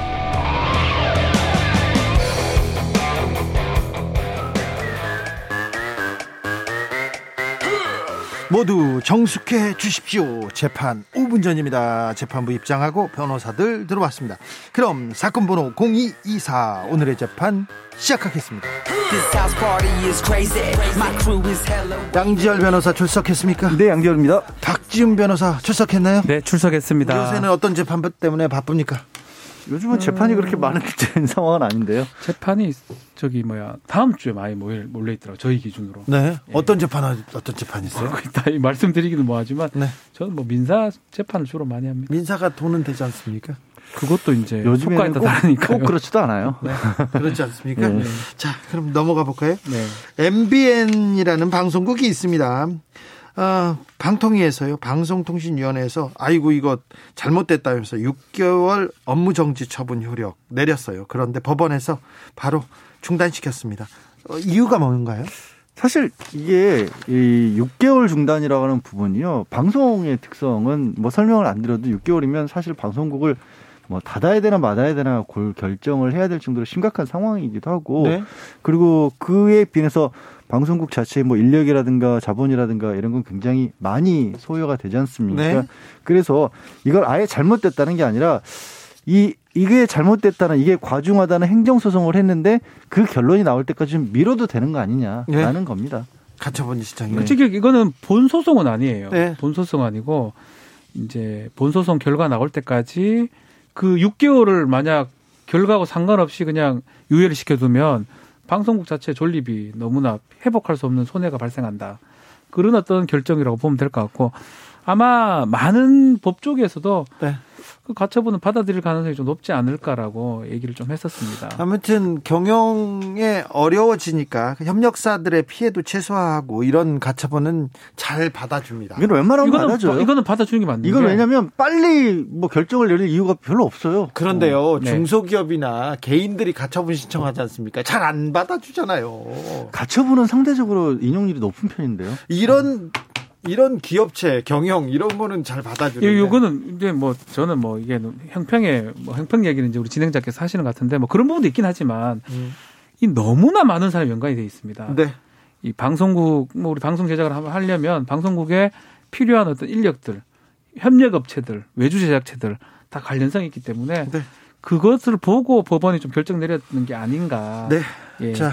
모두 정숙해 주십시오. 재판 오 분 전입니다. 재판부 입장하고 변호사들 들어왔습니다. 그럼 사건 번호 공이이사 오늘의 재판 시작하겠습니다. 양지열 변호사 출석했습니까? 네, 양지열입니다. 박지훈 변호사 출석했나요? 네, 출석했습니다. 요새는 어떤 재판 때문에 바쁩니까? 요즘은 음... 재판이 그렇게 많은 상황은 아닌데요. 재판이 저기 뭐야 다음 주에 많이 모일 몰려 있더라고 저희 기준으로. 네. 예. 어떤 재판 어떤 재판 있어요? 어, 말씀드리기도 뭐하지만 네. 저는 뭐 민사 재판을 주로 많이 합니다. 민사가 돈은 되지 않습니까? 그것도 이제 효과에 따라 다르니까요. 꼭 그렇지도 않아요. 네. 그렇지 않습니까? 네. 자, 그럼 넘어가 볼까요? 네. 엠비엔이라는 방송국이 있습니다. 어, 방통위에서요, 방송통신위원회에서 아이고 이거 잘못됐다면서 육 개월 업무 정지 처분 효력 내렸어요. 그런데 법원에서 바로 중단시켰습니다. 어, 이유가 뭔가요? 사실 이게 이 육 개월 중단이라고 하는 부분이요, 방송의 특성은 뭐 설명을 안 드려도 육 개월이면 사실 방송국을 뭐 닫아야 되나 말아야 되나 골 결정을 해야 될 정도로 심각한 상황이기도 하고 네. 그리고 그에 비해서 방송국 자체의 뭐 인력이라든가 자본이라든가 이런 건 굉장히 많이 소요가 되지 않습니까? 네. 그래서 이걸 아예 잘못됐다는 게 아니라 이 이게 잘못됐다는, 이게 과중하다는 행정소송을 했는데 그 결론이 나올 때까지 좀 미뤄도 되는 거 아니냐라는 네. 겁니다. 가처분 시장이. 솔직히 이거는 본 소송은 아니에요. 네. 본 소송 아니고 이제 본 소송 결과 나올 때까지. 그 육 개월을 만약 결과하고 상관없이 그냥 유예를 시켜두면 방송국 자체 존립이 너무나 회복할 수 없는 손해가 발생한다. 그런 어떤 결정이라고 보면 될 것 같고 아마 많은 법 쪽에서도 네. 그 가처분은 받아들일 가능성이 좀 높지 않을까라고 얘기를 좀 했었습니다. 아무튼 경영에 어려워지니까 협력사들의 피해도 최소화하고 이런 가처분은 잘 받아줍니다. 이건 웬만하면 이거는, 받아줘요. 이거는 받아주는 게 맞는데. 이건 왜냐하면 빨리 뭐 결정을 내릴 이유가 별로 없어요. 그런데요. 어, 네. 중소기업이나 개인들이 가처분 신청하지 않습니까? 잘 안 받아주잖아요. 가처분은 상대적으로 인용률이 높은 편인데요. 이런... 이런 기업체 경영 이런 거는 잘 받아주는데 요거는 이제 뭐 저는 뭐 이게 형평에 뭐 형평 얘기는 이제 우리 진행자께서 하시는 것 같은데 뭐 그런 부분도 있긴 하지만 음. 이 너무나 많은 사람이 연관이 돼 있습니다. 네. 이 방송국 뭐 우리 방송 제작을 하려면 방송국에 필요한 어떤 인력들, 협력업체들, 외주 제작체들 다 관련성이 있기 때문에 네. 그것을 보고 법원이 좀 결정 내렸는 게 아닌가. 네. 예. 자.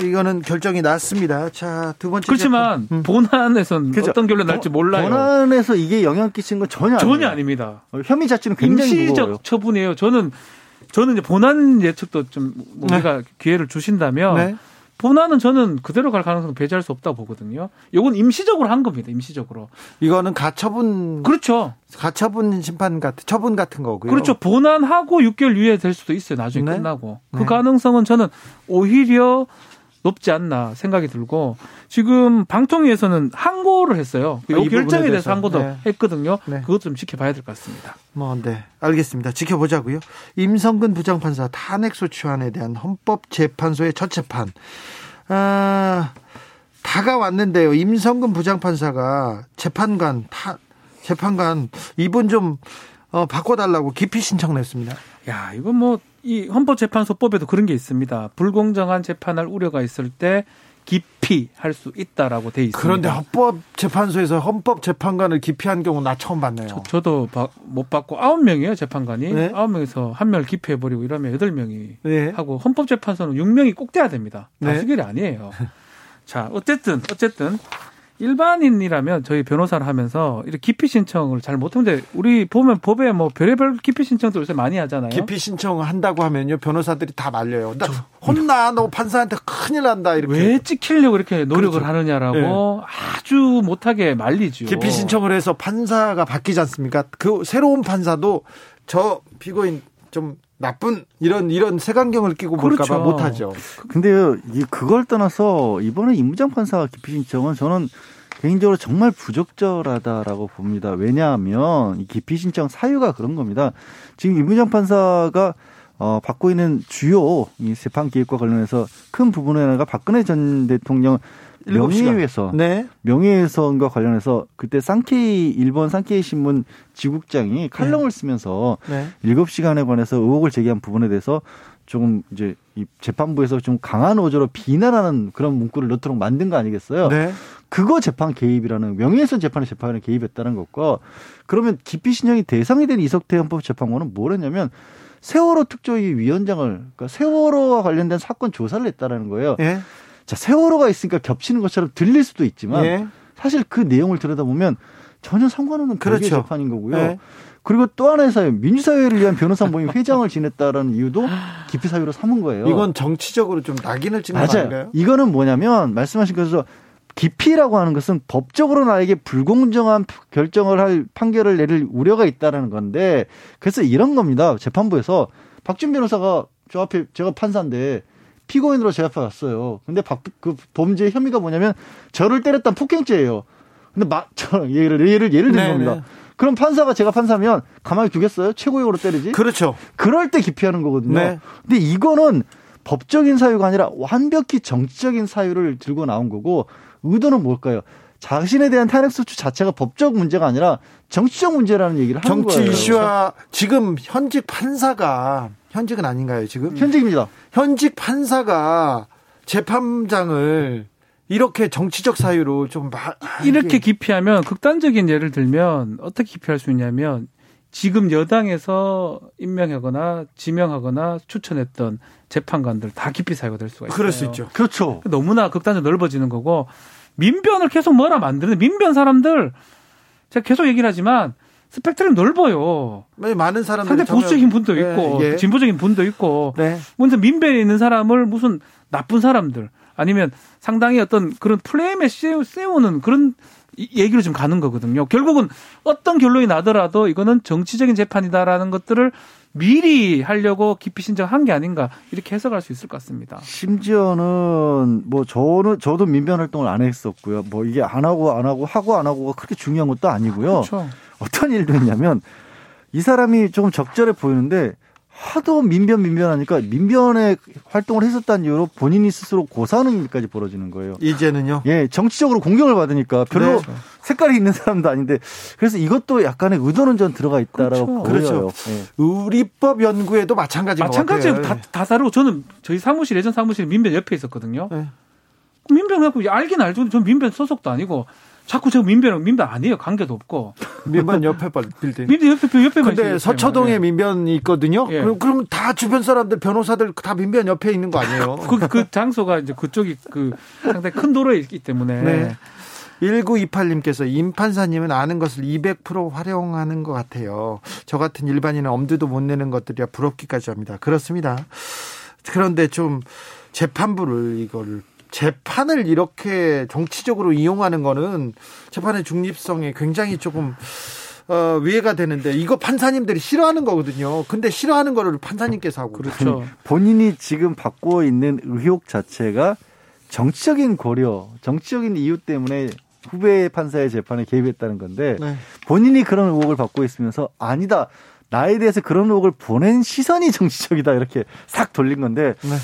이거는 결정이 났습니다. 자, 두 번째. 그렇지만 음. 본안에서는 그렇죠. 어떤 결론 날지 몰라요. 본안에서 이게 영향 끼친 건 전혀 아닙니다. 전혀 아닙니다. 혐의 자체는 굉장히 임시적 무거워요. 처분이에요. 저는 저는 이제 본안 예측도 좀 우리가 네. 기회를 주신다면 네. 본안은 저는 그대로 갈 가능성을 배제할 수 없다고 보거든요. 이건 임시적으로 한 겁니다. 임시적으로. 이거는 가처분. 그렇죠. 가처분 심판 같은 처분 같은 거고요. 그렇죠. 본안하고 육 개월 유예 될 수도 있어요. 나중에 네. 끝나고 그 네. 가능성은 저는 오히려 높지 않나 생각이 들고 지금 방통위에서는 항고를 했어요. 아, 이 결정에 대해서 항고도 네. 했거든요. 네. 그것 좀 지켜봐야 될 것 같습니다. 뭐, 네, 알겠습니다. 지켜보자고요. 임성근 부장판사 탄핵소추안에 대한 헌법재판소의 첫 재판 아, 다가왔는데요. 임성근 부장판사가 재판관 타, 재판관 이분 좀 어, 바꿔달라고 기피 신청냈습니다. 야, 이건 뭐 이 헌법재판소법에도 그런 게 있습니다. 불공정한 재판할 우려가 있을 때 기피할 수 있다라고 돼 있습니다. 그런데 헌법재판소에서 헌법재판관을 기피한 경우 나 처음 봤네요. 저, 저도 바, 못 봤고 아홉 명이에요 재판관이. 네? 아홉 명에서 한 명을 기피해버리고 이러면 여덟 명이 네? 하고 헌법재판소는 육 명이 꼭 돼야 됩니다. 다수결이 네? 아니에요. 자, 어쨌든 어쨌든 일반인이라면 저희 변호사를 하면서 이렇게 기피 신청을 잘 못하는데 우리 보면 법에 뭐 별의별 기피 신청도 요새 많이 하잖아요. 기피 신청을 한다고 하면요 변호사들이 다 말려요. 나 혼나 너 판사한테 큰일 난다 이렇게. 왜 찍히려고 이렇게 노력을 그렇죠. 하느냐라고 네. 아주 못하게 말리죠. 기피 신청을 해서 판사가 바뀌지 않습니까? 그 새로운 판사도 저 피고인 좀 나쁜 이런 이런 색안경을 끼고 볼까 봐 그렇죠. 못하죠. 근데요, 그걸 떠나서 이번에 임무장 판사 기피 신청은 저는 개인적으로 정말 부적절하다라고 봅니다. 왜냐하면 이 기피 신청 사유가 그런 겁니다. 지금 임무장 판사가 어, 받고 있는 주요 이 재판 기획과 관련해서 큰 부분의 하나가 박근혜 전 대통령 명예훼손, 네. 명예훼손과 관련해서 그때 산케이 일본 산케이 신문 지국장이 칼럼을 쓰면서 네. 네. 일곱 시간에 관해서 의혹을 제기한 부분에 대해서 조금 이제 이 재판부에서 좀 강한 어조로 비난하는 그런 문구를 넣도록 만든 거 아니겠어요? 네. 그거 재판 개입이라는 명예훼손 재판의 재판에 개입했다는 것과 그러면 기피 신청이 대상이 된 이석태 헌법재판관은 뭘 했냐면 세월호 특조위 위원장을 그러니까 세월호와 관련된 사건 조사를 했다라는 거예요. 네. 자, 세월호가 있으니까 겹치는 것처럼 들릴 수도 있지만 예. 사실 그 내용을 들여다보면 전혀 상관없는 별개의 그렇죠. 재판인 거고요. 예. 그리고 또 하나의 사유, 민주사회를 위한 변호사모임 회장을 지냈다라는 이유도 기피 사유로 삼은 거예요. 이건 정치적으로 좀 낙인을 찍는 거 아닌가요? 이거는 뭐냐면 말씀하신 것처럼 기피라고 하는 것은 법적으로 나에게 불공정한 결정을 할 판결을 내릴 우려가 있다는 건데 그래서 이런 겁니다. 재판부에서 박준 변호사가 저 앞에 제가 판사인데 피고인으로 제 앞에 왔어요. 근데 박, 그 범죄의 혐의가 뭐냐면 저를 때렸던 폭행죄예요. 근데 막, 저, 예를, 예를, 예를 든 겁니다. 네. 그럼 판사가 제가 판사면 가만히 두겠어요? 최고형으로 때리지? 그렇죠. 그럴 때 기피하는 거거든요. 네. 근데 이거는 법적인 사유가 아니라 완벽히 정치적인 사유를 들고 나온 거고 의도는 뭘까요? 자신에 대한 탄핵소추 자체가 법적 문제가 아니라 정치적 문제라는 얘기를 하는 정치 거예요. 정치 이슈와 지금 현직 판사가 현직은 아닌가요 지금? 현직입니다. 현직 판사가 재판장을 이렇게 정치적 사유로 좀 막 이렇게 기피하면 극단적인 예를 들면 어떻게 기피할 수 있냐면 지금 여당에서 임명하거나 지명하거나 추천했던 재판관들 다 기피 사유가 될 수가 있어요. 그럴 수 있죠. 그렇죠. 너무나 극단적으로 넓어지는 거고 민변을 계속 뭐라 만드는 민변 사람들 제가 계속 얘기를 하지만 스펙트럼 넓어요. 많은 사람들 상당히 보수적인 분도 있고 예, 예. 진보적인 분도 있고 네. 먼저 민변에 있는 사람을 무슨 나쁜 사람들 아니면 상당히 어떤 그런 플레임에 세우는 그런 얘기로 지금 가는 거거든요. 결국은 어떤 결론이 나더라도 이거는 정치적인 재판이다라는 것들을 미리 하려고 기피 신청한 게 아닌가 이렇게 해석할 수 있을 것 같습니다. 심지어는 뭐 저는 저도 민변 활동을 안 했었고요. 뭐 이게 안 하고 안 하고 하고 안 하고가 그렇게 중요한 것도 아니고요. 그렇죠. 어떤 일도 했냐면 이 사람이 조금 적절해 보이는데 하도 민변 민변하니까 민변에 활동을 했었다는 이유로 본인이 스스로 고사하는 일까지 벌어지는 거예요. 이제는요? 예, 정치적으로 공격을 받으니까 별로 네. 색깔이 있는 사람도 아닌데 그래서 이것도 약간의 의도는 전 들어가 있다라고 그렇죠. 보여요. 그렇죠. 우리법 예. 연구에도 마찬가지인 마찬가지예요. 것 같아요. 다, 다사로 저는 저희 사무실 예전 사무실 민변 옆에 있었거든요. 네. 민변 갖고 알긴 알죠. 전 민변 소속도 아니고. 자꾸 제가 민변은 민변 아니에요. 관계도 없고. 민변 옆에 빌딩. 민변 옆에 옆에 근데 서초동에 예. 민변이 있거든요. 예. 그럼 그럼 다 주변 사람들 변호사들 다 민변 옆에 있는 거 아니에요? 그, 그 장소가 이제 그쪽이 그 상당히 큰 도로에 있기 때문에. 네. 천구백이십팔 님께서 임판사님은 아는 것을 이백 퍼센트 활용하는 것 같아요. 저 같은 일반인은 엄두도 못 내는 것들이야 부럽기까지 합니다. 그렇습니다. 그런데 좀 재판부를 이걸. 재판을 이렇게 정치적으로 이용하는 거는 재판의 중립성에 굉장히 조금 어, 위해가 되는데 이거 판사님들이 싫어하는 거거든요. 근데 싫어하는 거를 판사님께서 하고. 그렇죠. 아니, 본인이 지금 받고 있는 의혹 자체가 정치적인 고려, 정치적인 이유 때문에 후배 판사의 재판에 개입했다는 건데 네. 본인이 그런 의혹을 받고 있으면서 아니다. 나에 대해서 그런 의혹을 보낸 시선이 정치적이다. 이렇게 싹 돌린 건데 네.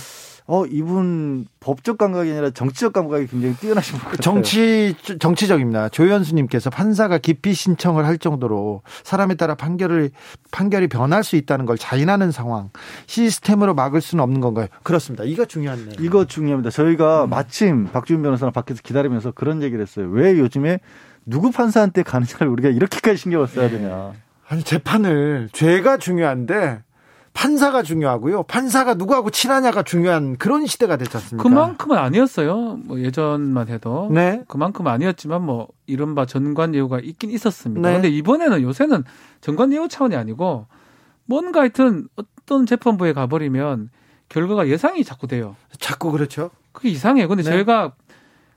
어, 이분 법적 감각이 아니라 정치적 감각이 굉장히 뛰어나신 분 같아요. 정치, 정치적입니다. 조현수님께서 판사가 기피 신청을 할 정도로 사람에 따라 판결을, 판결이 변할 수 있다는 걸 자인하는 상황, 시스템으로 막을 수는 없는 건가요? 그렇습니다. 이거 중요하네요. 이거 중요합니다. 저희가 음. 마침 박지훈 변호사랑 밖에서 기다리면서 그런 얘기를 했어요. 왜 요즘에 누구 판사한테 가느냐를 우리가 이렇게까지 신경을 써야 되냐. 아니, 재판을, 죄가 중요한데, 판사가 중요하고요. 판사가 누구하고 친하냐가 중요한 그런 시대가 됐지 않습니까? 그만큼은 아니었어요. 뭐 예전만 해도. 네. 그만큼은 아니었지만 뭐 이른바 전관예우가 있긴 있었습니다. 그런데 네. 이번에는 요새는 전관예우 차원이 아니고 뭔가 하여튼 어떤 재판부에 가버리면 결과가 예상이 자꾸 돼요. 자꾸 그렇죠. 그게 이상해요. 근데 네. 저희가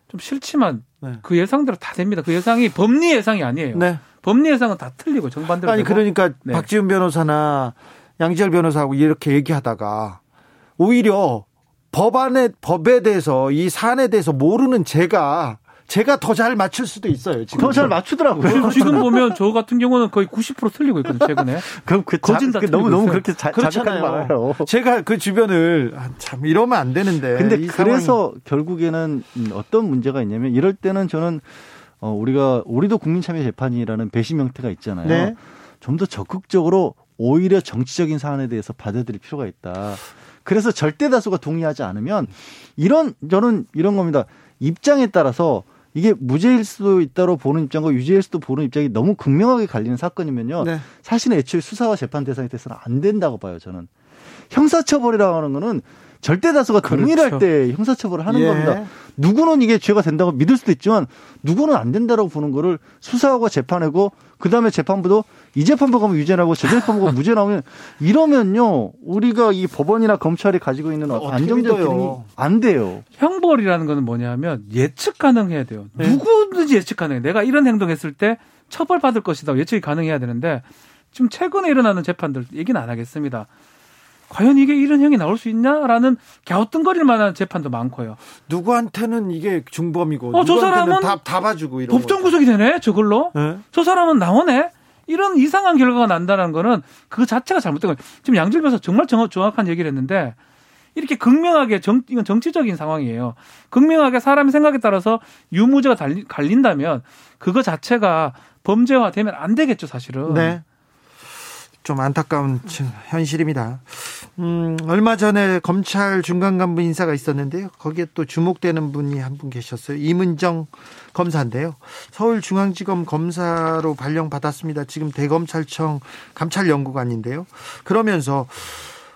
좀 싫지만 네. 그 예상대로 다 됩니다. 그 예상이 법리 예상이 아니에요. 네. 법리 예상은 다 틀리고 정반대로 아니 되고. 그러니까 네. 박지훈 변호사나 양지열 변호사하고 이렇게 얘기하다가 오히려 법안에 법에 대해서 이 사안에 대해서 모르는 제가 제가 더 잘 맞출 수도 있어요. 더 잘 맞추더라고요. 지금 보면 저 같은 경우는 거의 구십 퍼센트 틀리고 있거든요. 최근에. 그럼 그 거진 다 너무 너무 그렇게 자극하지 말아요. 제가 그 주변을 참 이러면 안 되는데. 근데 그래서 상황이. 결국에는 어떤 문제가 있냐면 이럴 때는 저는 우리가 우리도 국민참여재판이라는 배심 형태가 있잖아요. 네. 좀 더 적극적으로. 오히려 정치적인 사안에 대해서 받아들일 필요가 있다. 그래서 절대 다수가 동의하지 않으면 이런 저는 이런 겁니다. 입장에 따라서 이게 무죄일 수도 있다로 보는 입장과 유죄일 수도 보는 입장이 너무 극명하게 갈리는 사건이면요. 네. 사실은 애초에 수사와 재판 대상이 돼서는 안 된다고 봐요. 저는. 형사처벌이라고 하는 거는 절대 다수가 동의를 그렇죠. 할 때 형사처벌을 하는 예. 겁니다. 누구는 이게 죄가 된다고 믿을 수도 있지만 누구는 안 된다라고 보는 거를 수사하고 재판하고 그다음에 재판부도 이 재판부 가면 유죄라고 저 재판부가 무죄 나오면 이러면요. 우리가 이 법원이나 검찰이 가지고 있는 안정적 기능이 안 돼요. 형벌이라는 건 뭐냐면 예측 가능해야 돼요. 네. 누구든지 예측 가능해요. 내가 이런 행동했을 때 처벌받을 것이다. 예측이 가능해야 되는데 지금 최근에 일어나는 재판들 얘기는 안 하겠습니다. 과연 이게 이런 형이 나올 수 있냐라는 갸우뚱거릴 만한 재판도 많고요. 누구한테는 이게 중범이고 어, 저 사람은 다, 다 봐주고 이런 법정 거죠. 구속이 되네 저걸로. 네? 저 사람은 나오네. 이런 이상한 결과가 난다는 거는 그 자체가 잘못된 거예요. 지금 양질 변호사 정말 정확한 얘기를 했는데 이렇게 극명하게 정, 이건 정치적인 상황이에요. 극명하게 사람의 생각에 따라서 유무죄가 달리, 갈린다면 그거 자체가 범죄화되면 안 되겠죠 사실은. 네. 좀 안타까운 현실입니다. 음, 얼마 전에 검찰 중간 간부 인사가 있었는데요. 거기에 또 주목되는 분이 한 분 계셨어요. 이문정 검사인데요. 서울중앙지검 검사로 발령받았습니다. 지금 대검찰청 감찰연구관인데요. 그러면서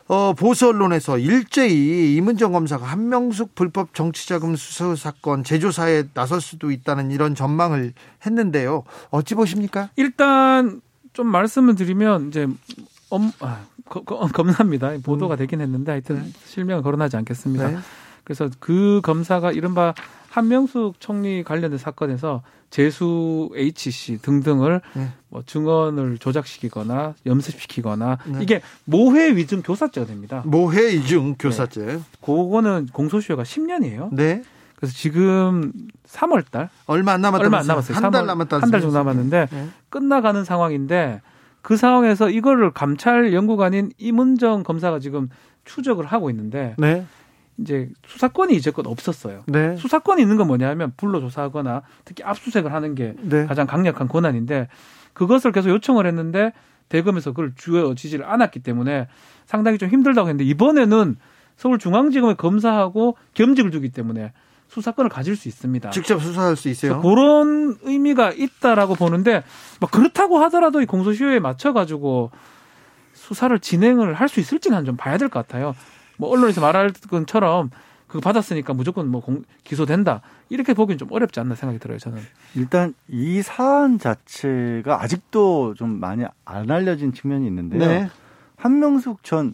어, 보수 언론에서 일제히 이문정 검사가 한명숙 불법 정치자금 수수 사건 재조사에 나설 수도 있다는 이런 전망을 했는데요. 어찌 보십니까? 일단 좀 말씀을 드리면 이제 엄, 아, 거, 거, 검사입니다. 보도가 되긴 했는데 하여튼 네. 실명을 거론하지 않겠습니다. 네. 그래서 그 검사가 이른바 한명숙 총리 관련된 사건에서 재수 H씨 등등을 네. 뭐 증언을 조작시키거나 염습시키거나 네. 이게 모해 위증 교사죄가 됩니다. 모해 위증 교사죄. 네. 그거는 공소시효가 십 년이에요. 네. 그래서 지금 삼월 달 얼마 안 남았다. 얼마 안 남았어요. 한 달 남았다. 한 달 정도 남았는데 네. 끝나가는 상황인데 그 상황에서 이거를 감찰 연구관인 임은정 검사가 지금 추적을 하고 있는데 네. 이제 수사권이 이제껏 없었어요. 네. 수사권이 있는 건 뭐냐면 불러 조사하거나 특히 압수수색을 하는 게 네. 가장 강력한 권한인데 그것을 계속 요청을 했는데 대검에서 그걸 주어지질 않았기 때문에 상당히 좀 힘들다고 했는데 이번에는 서울중앙지검의 검사하고 겸직을 주기 때문에 수사권을 가질 수 있습니다. 직접 수사할 수 있어요. 그런 의미가 있다라고 보는데 막 그렇다고 하더라도 이 공소시효에 맞춰가지고 수사를 진행을 할 수 있을지는 좀 봐야 될 것 같아요. 뭐 언론에서 말할 것처럼 그거 받았으니까 무조건 뭐 공, 기소된다 이렇게 보기는 좀 어렵지 않나 생각이 들어요. 저는 일단 이 사안 자체가 아직도 좀 많이 안 알려진 측면이 있는데요. 네. 한명숙 전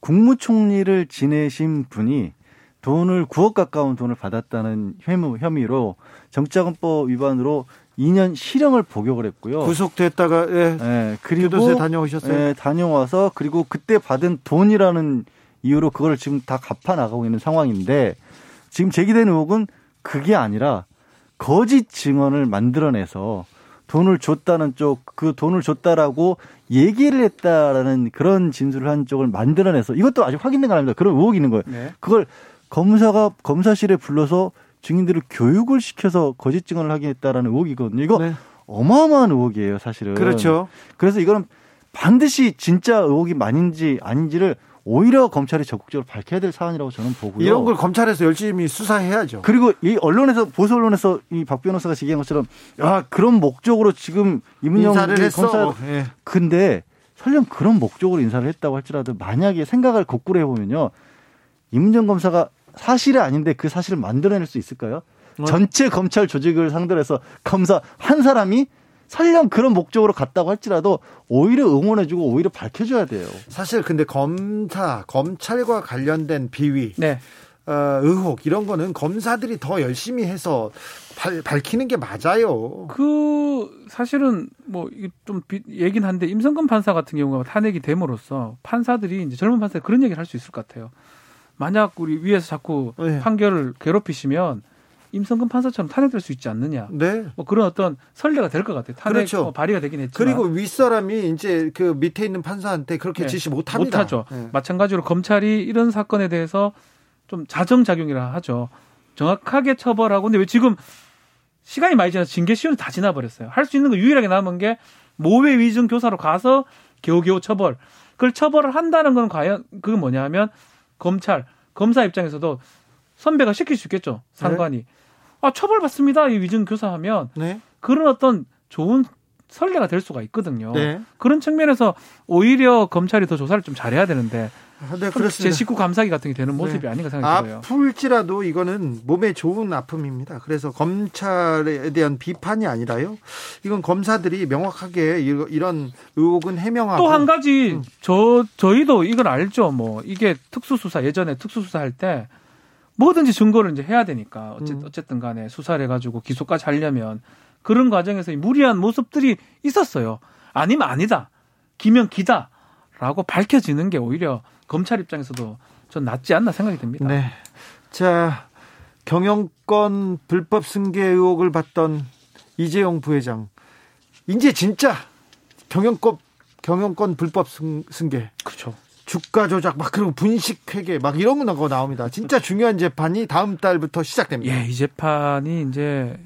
국무총리를 지내신 분이 돈을 구억 가까운 돈을 받았다는 혐의로 정치자금법 위반으로 이 년 실형을 복역을 했고요. 구속됐다가 예, 예, 그리고 교도소에 다녀오셨어요. 예, 다녀와서 그리고 그때 받은 돈이라는 이유로 그걸 지금 다 갚아 나가고 있는 상황인데 지금 제기된 의혹은 그게 아니라 거짓 증언을 만들어내서 돈을 줬다는 쪽, 그 돈을 줬다라고 얘기를 했다라는 그런 진술을 한 쪽을 만들어내서 이것도 아직 확인된 건 아닙니다. 그런 의혹이 있는 거예요. 네. 그걸 검사가 검사실에 불러서 증인들을 교육을 시켜서 거짓 증언을 하게 했다라는 의혹이거든요. 이거 네. 어마어마한 의혹이에요, 사실은. 그렇죠. 그래서 이거는 반드시 진짜 의혹이 아닌지 아닌지를 오히려 검찰이 적극적으로 밝혀야 될 사안이라고 저는 보고요. 이런 걸 검찰에서 열심히 수사해야죠. 그리고 이 언론에서, 보수 언론에서 이 박 변호사가 얘기한 것처럼 야, 그런 목적으로 지금 임은영 검사. 예. 근데 설령 그런 목적으로 인사를 했다고 할지라도 만약에 생각을 거꾸로 해보면요. 임은영 검사가 사실이 아닌데 그 사실을 만들어낼 수 있을까요? 네. 전체 검찰 조직을 상대로 해서 검사 한 사람이 설령 그런 목적으로 갔다고 할지라도 오히려 응원해주고 오히려 밝혀줘야 돼요. 사실 근데 검사, 검찰과 관련된 비위, 네. 어, 의혹 이런 거는 검사들이 더 열심히 해서 발, 밝히는 게 맞아요. 그 사실은 뭐 좀 얘긴 한데 임성근 판사 같은 경우가 탄핵이 됨으로써 판사들이 이제 젊은 판사들이 그런 얘기를 할 수 있을 것 같아요. 만약 우리 위에서 자꾸 네. 판결을 괴롭히시면 임성근 판사처럼 탄핵될 수 있지 않느냐. 네. 뭐 그런 어떤 선례가 될 것 같아요. 탄핵 그렇죠. 발의가 되긴 했지만. 그리고 윗사람이 이제 그 밑에 있는 판사한테 그렇게 네. 지시 못합니다. 못하죠. 네. 마찬가지로 검찰이 이런 사건에 대해서 좀 자정작용이라 하죠. 정확하게 처벌하고. 근데 왜 지금 시간이 많이 지나서 징계 시효는 다 지나버렸어요. 할 수 있는 거 유일하게 남은 게 모의 위증 교사로 가서 겨우겨우 처벌. 그걸 처벌을 한다는 건 과연 그게 뭐냐 하면 검찰, 검사 입장에서도 선배가 시킬 수 있겠죠. 상관이. 네. 아, 처벌받습니다. 이 위증 교사하면. 네. 그런 어떤 좋은 선례가 될 수가 있거든요. 네. 그런 측면에서 오히려 검찰이 더 조사를 좀 잘해야 되는데. 아, 네, 그렇습니다. 제식구 감싸기 같은 게 되는 모습이 네. 아닌가 생각이 들어요. 아플지라도 이거는 몸에 좋은 아픔입니다. 그래서 검찰에 대한 비판이 아니라요. 이건 검사들이 명확하게 이런 의혹은 해명하고. 또 한 가지 음. 저 저희도 이건 알죠. 뭐 이게 특수수사 예전에 특수수사 할 때 뭐든지 증거를 이제 해야 되니까 어쨌든 간에 수사를 해가지고 기소까지 하려면 그런 과정에서 무리한 모습들이 있었어요. 아니면 아니다. 기면 기다. 라고 밝혀지는 게 오히려 검찰 입장에서도 전 낫지 않나 생각이 듭니다. 네. 자, 경영권 불법 승계 의혹을 받던 이재용 부회장. 이제 진짜 경영권, 경영권 불법 승, 승계. 그렇죠. 주가 조작, 막 그리고 분식회계, 막 이런 거 나옵니다. 진짜 중요한 재판이 다음 달부터 시작됩니다. 예, 이 재판이 이제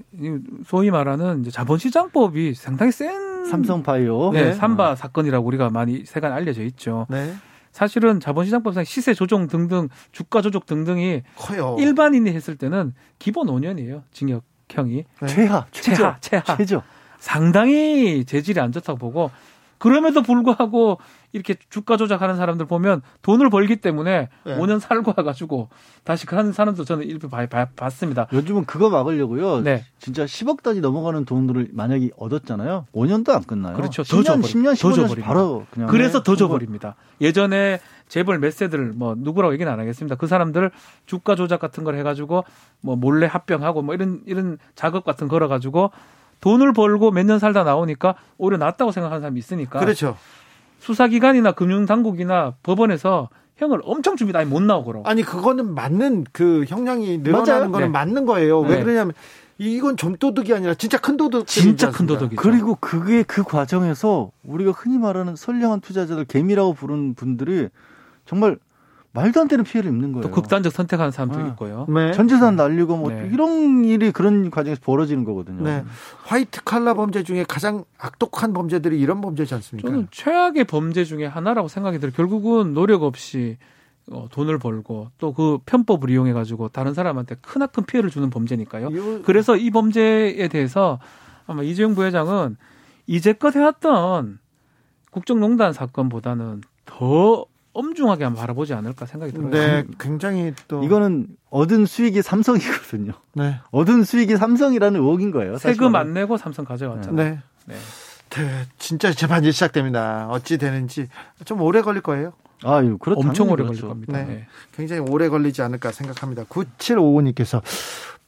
소위 말하는 이제 자본시장법이 상당히 센 삼성바이오, 네, 삼바 사건이라고 우리가 많이 세간 알려져 있죠. 네. 사실은 자본시장법상 시세 조정 등등, 주가 조작 등등이 커요. 일반인이 했을 때는 기본 오 년이에요. 징역형이 네. 최하, 최하, 최하, 최죠. 상당히 재질이 안 좋다고 보고. 그럼에도 불구하고 이렇게 주가 조작하는 사람들 보면 돈을 벌기 때문에 네. 오 년 살고 와가지고 다시 하는 사람도 저는 일부 봤습니다. 요즘은 그거 막으려고요. 네. 진짜 십억 단위 넘어가는 돈들을 만약에 얻었잖아요. 오 년도 안 끝나요. 그렇죠. 십 년, 더 십 년, 십오 년씩 바로 그냥. 그래서 더 줘버립니다. 예전에 재벌 몇 세들, 뭐 누구라고 얘기는 안 하겠습니다. 그 사람들 주가 조작 같은 걸 해가지고 뭐 몰래 합병하고 뭐 이런 이런 작업 같은 걸어가지고. 돈을 벌고 몇 년 살다 나오니까 오히려 낫다고 생각하는 사람이 있으니까. 그렇죠. 수사기관이나 금융당국이나 법원에서 형을 엄청 줍니다. 아니, 못 나오고. 아니, 그거는 맞는 그 형량이 늘어나는 거는 네. 맞는 거예요. 네. 왜 그러냐면 이건 좀도둑이 아니라 진짜 큰 도둑. 진짜 큰 도둑이죠. 그리고 그게 그 과정에서 우리가 흔히 말하는 선량한 투자자들, 개미라고 부르는 분들이 정말 말도 안 되는 피해를 입는 거예요. 또 극단적 선택하는 사람도 네. 있고요. 네. 전 재산 날리고 뭐 네. 이런 일이 그런 과정에서 벌어지는 거거든요. 네. 화이트 칼라 범죄 중에 가장 악독한 범죄들이 이런 범죄지 않습니까? 저는 최악의 범죄 중에 하나라고 생각이 들어요. 결국은 노력 없이 돈을 벌고 또 그 편법을 이용해가지고 다른 사람한테 크나큰 피해를 주는 범죄니까요. 이거... 그래서 이 범죄에 대해서 아마 이재용 부회장은 이제껏 해왔던 국정농단 사건보다는 더 엄중하게 한번 바라보지 않을까 생각이 들어요. 네, 굉장히 또 이거는 얻은 수익이 삼성이거든요. 네, 얻은 수익이 삼성이라는 의혹인 거예요. 세금 안 내고 삼성 가져왔잖아요. 네. 네, 네, 진짜 재판이 시작됩니다. 어찌 되는지 좀 오래 걸릴 거예요. 아, 그렇죠. 엄청 오래 그렇죠. 걸릴 겁니다. 네. 네, 굉장히 오래 걸리지 않을까 생각합니다. 구칠오오님께서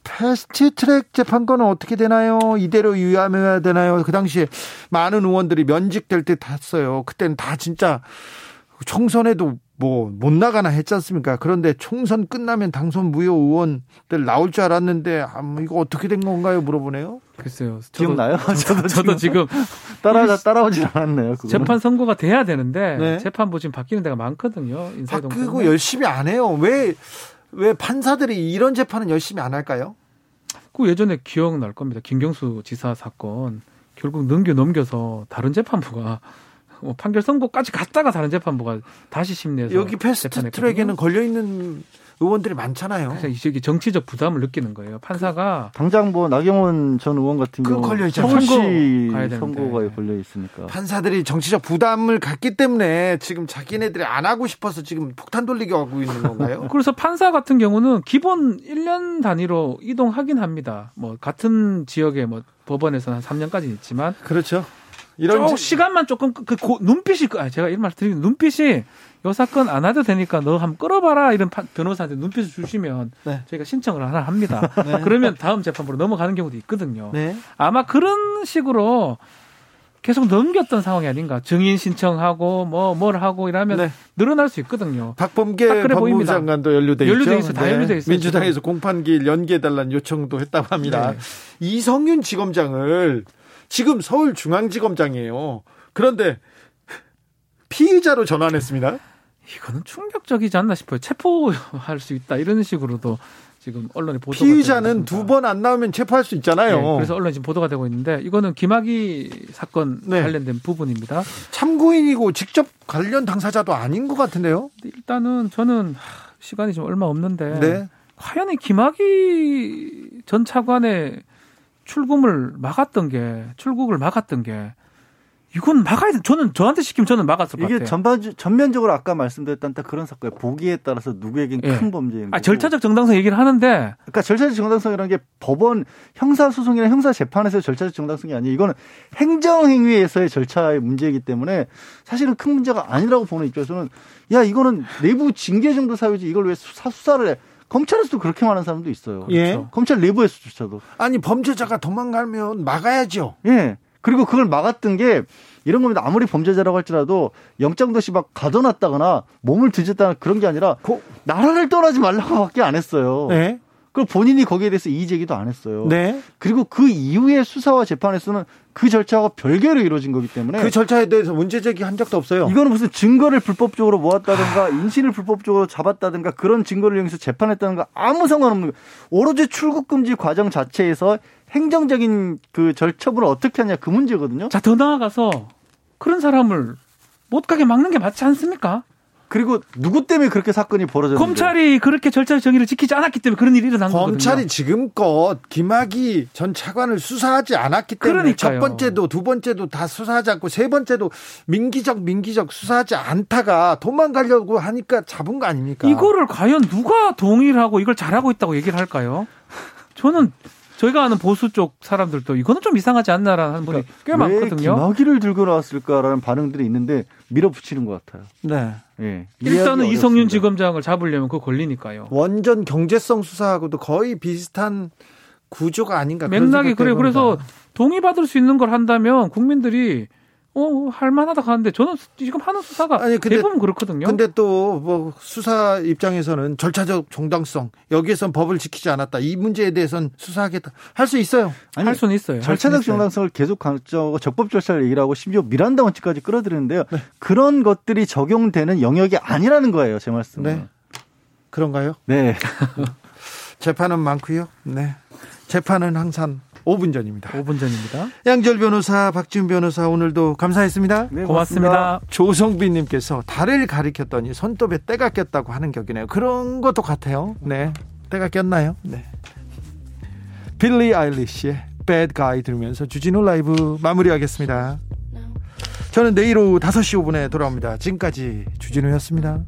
패스트트랙 재판권은 어떻게 되나요? 이대로 유예해야 되나요? 그 당시에 많은 의원들이 면직될 때 탔어요. 그때는 다 진짜. 총선에도 뭐 못 나가나 했지 않습니까? 그런데 총선 끝나면 당선 무효 의원들 나올 줄 알았는데 아, 이거 어떻게 된 건가요? 물어보네요. 글쎄요. 저도, 기억나요? 저도, 저도 지금 따라 따라오질 않았네요. 그거는. 재판 선고가 돼야 되는데 네. 재판부 지금 바뀌는 데가 많거든요. 인사이동 바뀌고 열심히 안 해요. 왜 왜 판사들이 이런 재판은 열심히 안 할까요? 그 예전에 기억날 겁니다. 김경수 지사 사건 결국 넘겨 넘겨서 다른 재판부가 뭐 판결 선고까지 갔다가 다른 재판부가 다시 심리해서 여기 패스트트랙에는 걸려 있는 의원들이 많잖아요. 그래서 이제 정치적 부담을 느끼는 거예요. 판사가 그, 당장 뭐 나경원 전 의원 같은 경우 서울시 선고가 걸려 있으니까 판사들이 정치적 부담을 갖기 때문에 지금 자기네들이 안 하고 싶어서 지금 폭탄 돌리기 하고 있는 건가요? 그래서 판사 같은 경우는 기본 일 년 단위로 이동하긴 합니다. 뭐 같은 지역에 뭐 법원에서는 한 삼 년까지는 있지만 그렇죠. 이런 지... 시간만 조금 그 고, 눈빛이 아 제가 이런 말 드리면 눈빛이 요 사건 안 해도 되니까 너 한번 끌어봐라 이런 파, 변호사한테 눈빛을 주시면 네. 저희가 신청을 하나 합니다. 네. 그러면 다음 재판부로 넘어가는 경우도 있거든요. 네. 아마 그런 식으로 계속 넘겼던 상황이 아닌가. 증인 신청하고 뭐 뭘 하고 이러면 네. 늘어날 수 있거든요. 박범계 법무부 장관도 연루돼 있죠. 연루돼 있어, 다 네. 연루돼 있어요. 민주당에서 지금. 공판기 연기해달라는 요청도 했다고 합니다. 네. 이성윤 지검장을 지금 서울중앙지검장이에요. 그런데 피의자로 전환했습니다. 이거는 충격적이지 않나 싶어요. 체포할 수 있다 이런 식으로도 지금 언론에 보도가 피의자는 두 번 안 나오면 체포할 수 있잖아요. 네, 그래서 언론에 지금 보도가 되고 있는데 이거는 김학의 사건 네. 관련된 부분입니다. 참고인이고 직접 관련 당사자도 아닌 것 같은데요. 일단은 저는 시간이 좀 얼마 없는데 네. 과연 이 김학의 전 차관의 출금을 막았던 게, 출국을 막았던 게, 이건 막아야 돼. 저는 저한테 시키면 저는 막았을 것 같아요. 이게 전반 전면적으로 아까 말씀드렸던 딱 그런 사건에 보기에 따라서 누구에겐 예. 큰 범죄인 거고. 아, 절차적 정당성 얘기를 하는데, 그러니까 절차적 정당성이라는 게 법원 형사 소송이나 형사 재판에서의 절차적 정당성이 아니에요. 이거는 행정 행위에서의 절차의 문제이기 때문에 사실은 큰 문제가 아니라고 보는 입장에서는 야 이거는 내부 징계 정도 사유지 이걸 왜 수사, 수사를 해? 검찰에서도 그렇게 말하는 사람도 있어요. 그렇죠? 예. 검찰 내부에서조차도. 아니 범죄자가 도망가면 막아야죠. 예. 그리고 그걸 막았던 게 이런 겁니다. 아무리 범죄자라고 할지라도 영장도시 막 가둬놨다거나 몸을 뒤졌다거나 그런 게 아니라 고... 나라를 떠나지 말라고밖에 안 했어요. 네. 그리고 본인이 거기에 대해서 이의 제기도 안 했어요. 네. 그리고 그 이후에 수사와 재판에서는 그 절차와 별개로 이루어진 거기 때문에 그 절차에 대해서 문제 제기한 적도 없어요. 이거는 무슨 증거를 불법적으로 모았다든가 인신을 불법적으로 잡았다든가 그런 증거를 이용해서 재판했다는 거 아무 상관없는 거예요. 오로지 출국 금지 과정 자체에서 행정적인 그 절차를 어떻게 하냐 그 문제거든요. 자, 더 나아가서 그런 사람을 못 가게 막는 게 맞지 않습니까? 그리고 누구 때문에 그렇게 사건이 벌어졌는지 검찰이 그렇게 절차의 정의를 지키지 않았기 때문에 그런 일이 일어난 거거든요. 검찰이 지금껏 김학의 전 차관을 수사하지 않았기 때문에 그러니까요. 첫 번째도 두 번째도 다 수사하지 않고 세 번째도 민기적 민기적 수사하지 않다가 도망가려고 하니까 잡은 거 아닙니까? 이거를 과연 누가 동의를 하고 이걸 잘하고 있다고 얘기를 할까요? 저는 저희가 아는 보수 쪽 사람들도 이거는 좀 이상하지 않나라는 그러니까 분이 꽤 많거든요. 왜 김학의를 들고 나왔을까라는 반응들이 있는데 밀어붙이는 것 같아요. 네. 예. 일단은 이성윤 지검장을 잡으려면 그거 걸리니까요. 원전 경제성 수사하고도 거의 비슷한 구조가 아닌가. 맥락이 그래요. 그래서 동의받을 수 있는 걸 한다면 국민들이 어, 할만하다 하는데 저는 지금 하는 수사가 아니, 근데, 대부분 그렇거든요. 근데 또 뭐 수사 입장에서는 절차적 정당성 여기에선 법을 지키지 않았다 이 문제에 대해서는 수사하겠다 할 수 있어요. 아니, 할 수는 있어요. 절차적 있어요. 정당성을 계속 강조하고 적법 절차를 얘기를 하고 심지어 미란다 원칙까지 끌어들이는데요. 네. 그런 것들이 적용되는 영역이 아니라는 거예요. 제 말씀은. 네. 그런가요? 네. 재판은 많고요. 네. 재판은 항상 오 분 전입니다. 오 분 전입니다. 양절 변호사, 박지훈 변호사 오늘도 감사했습니다. 네, 고맙습니다. 고맙습니다. 조성빈님께서 달을 가리켰더니 손톱에 때가 꼈다고 하는 격이네요. 그런 것도 같아요. 네, 때가 꼈나요? 네. 빌리 아일리시의 Bad Guy 들으면서 주진우 라이브 마무리하겠습니다. 저는 내일 오후 다섯 시 오 분에 돌아옵니다. 지금까지 주진우였습니다.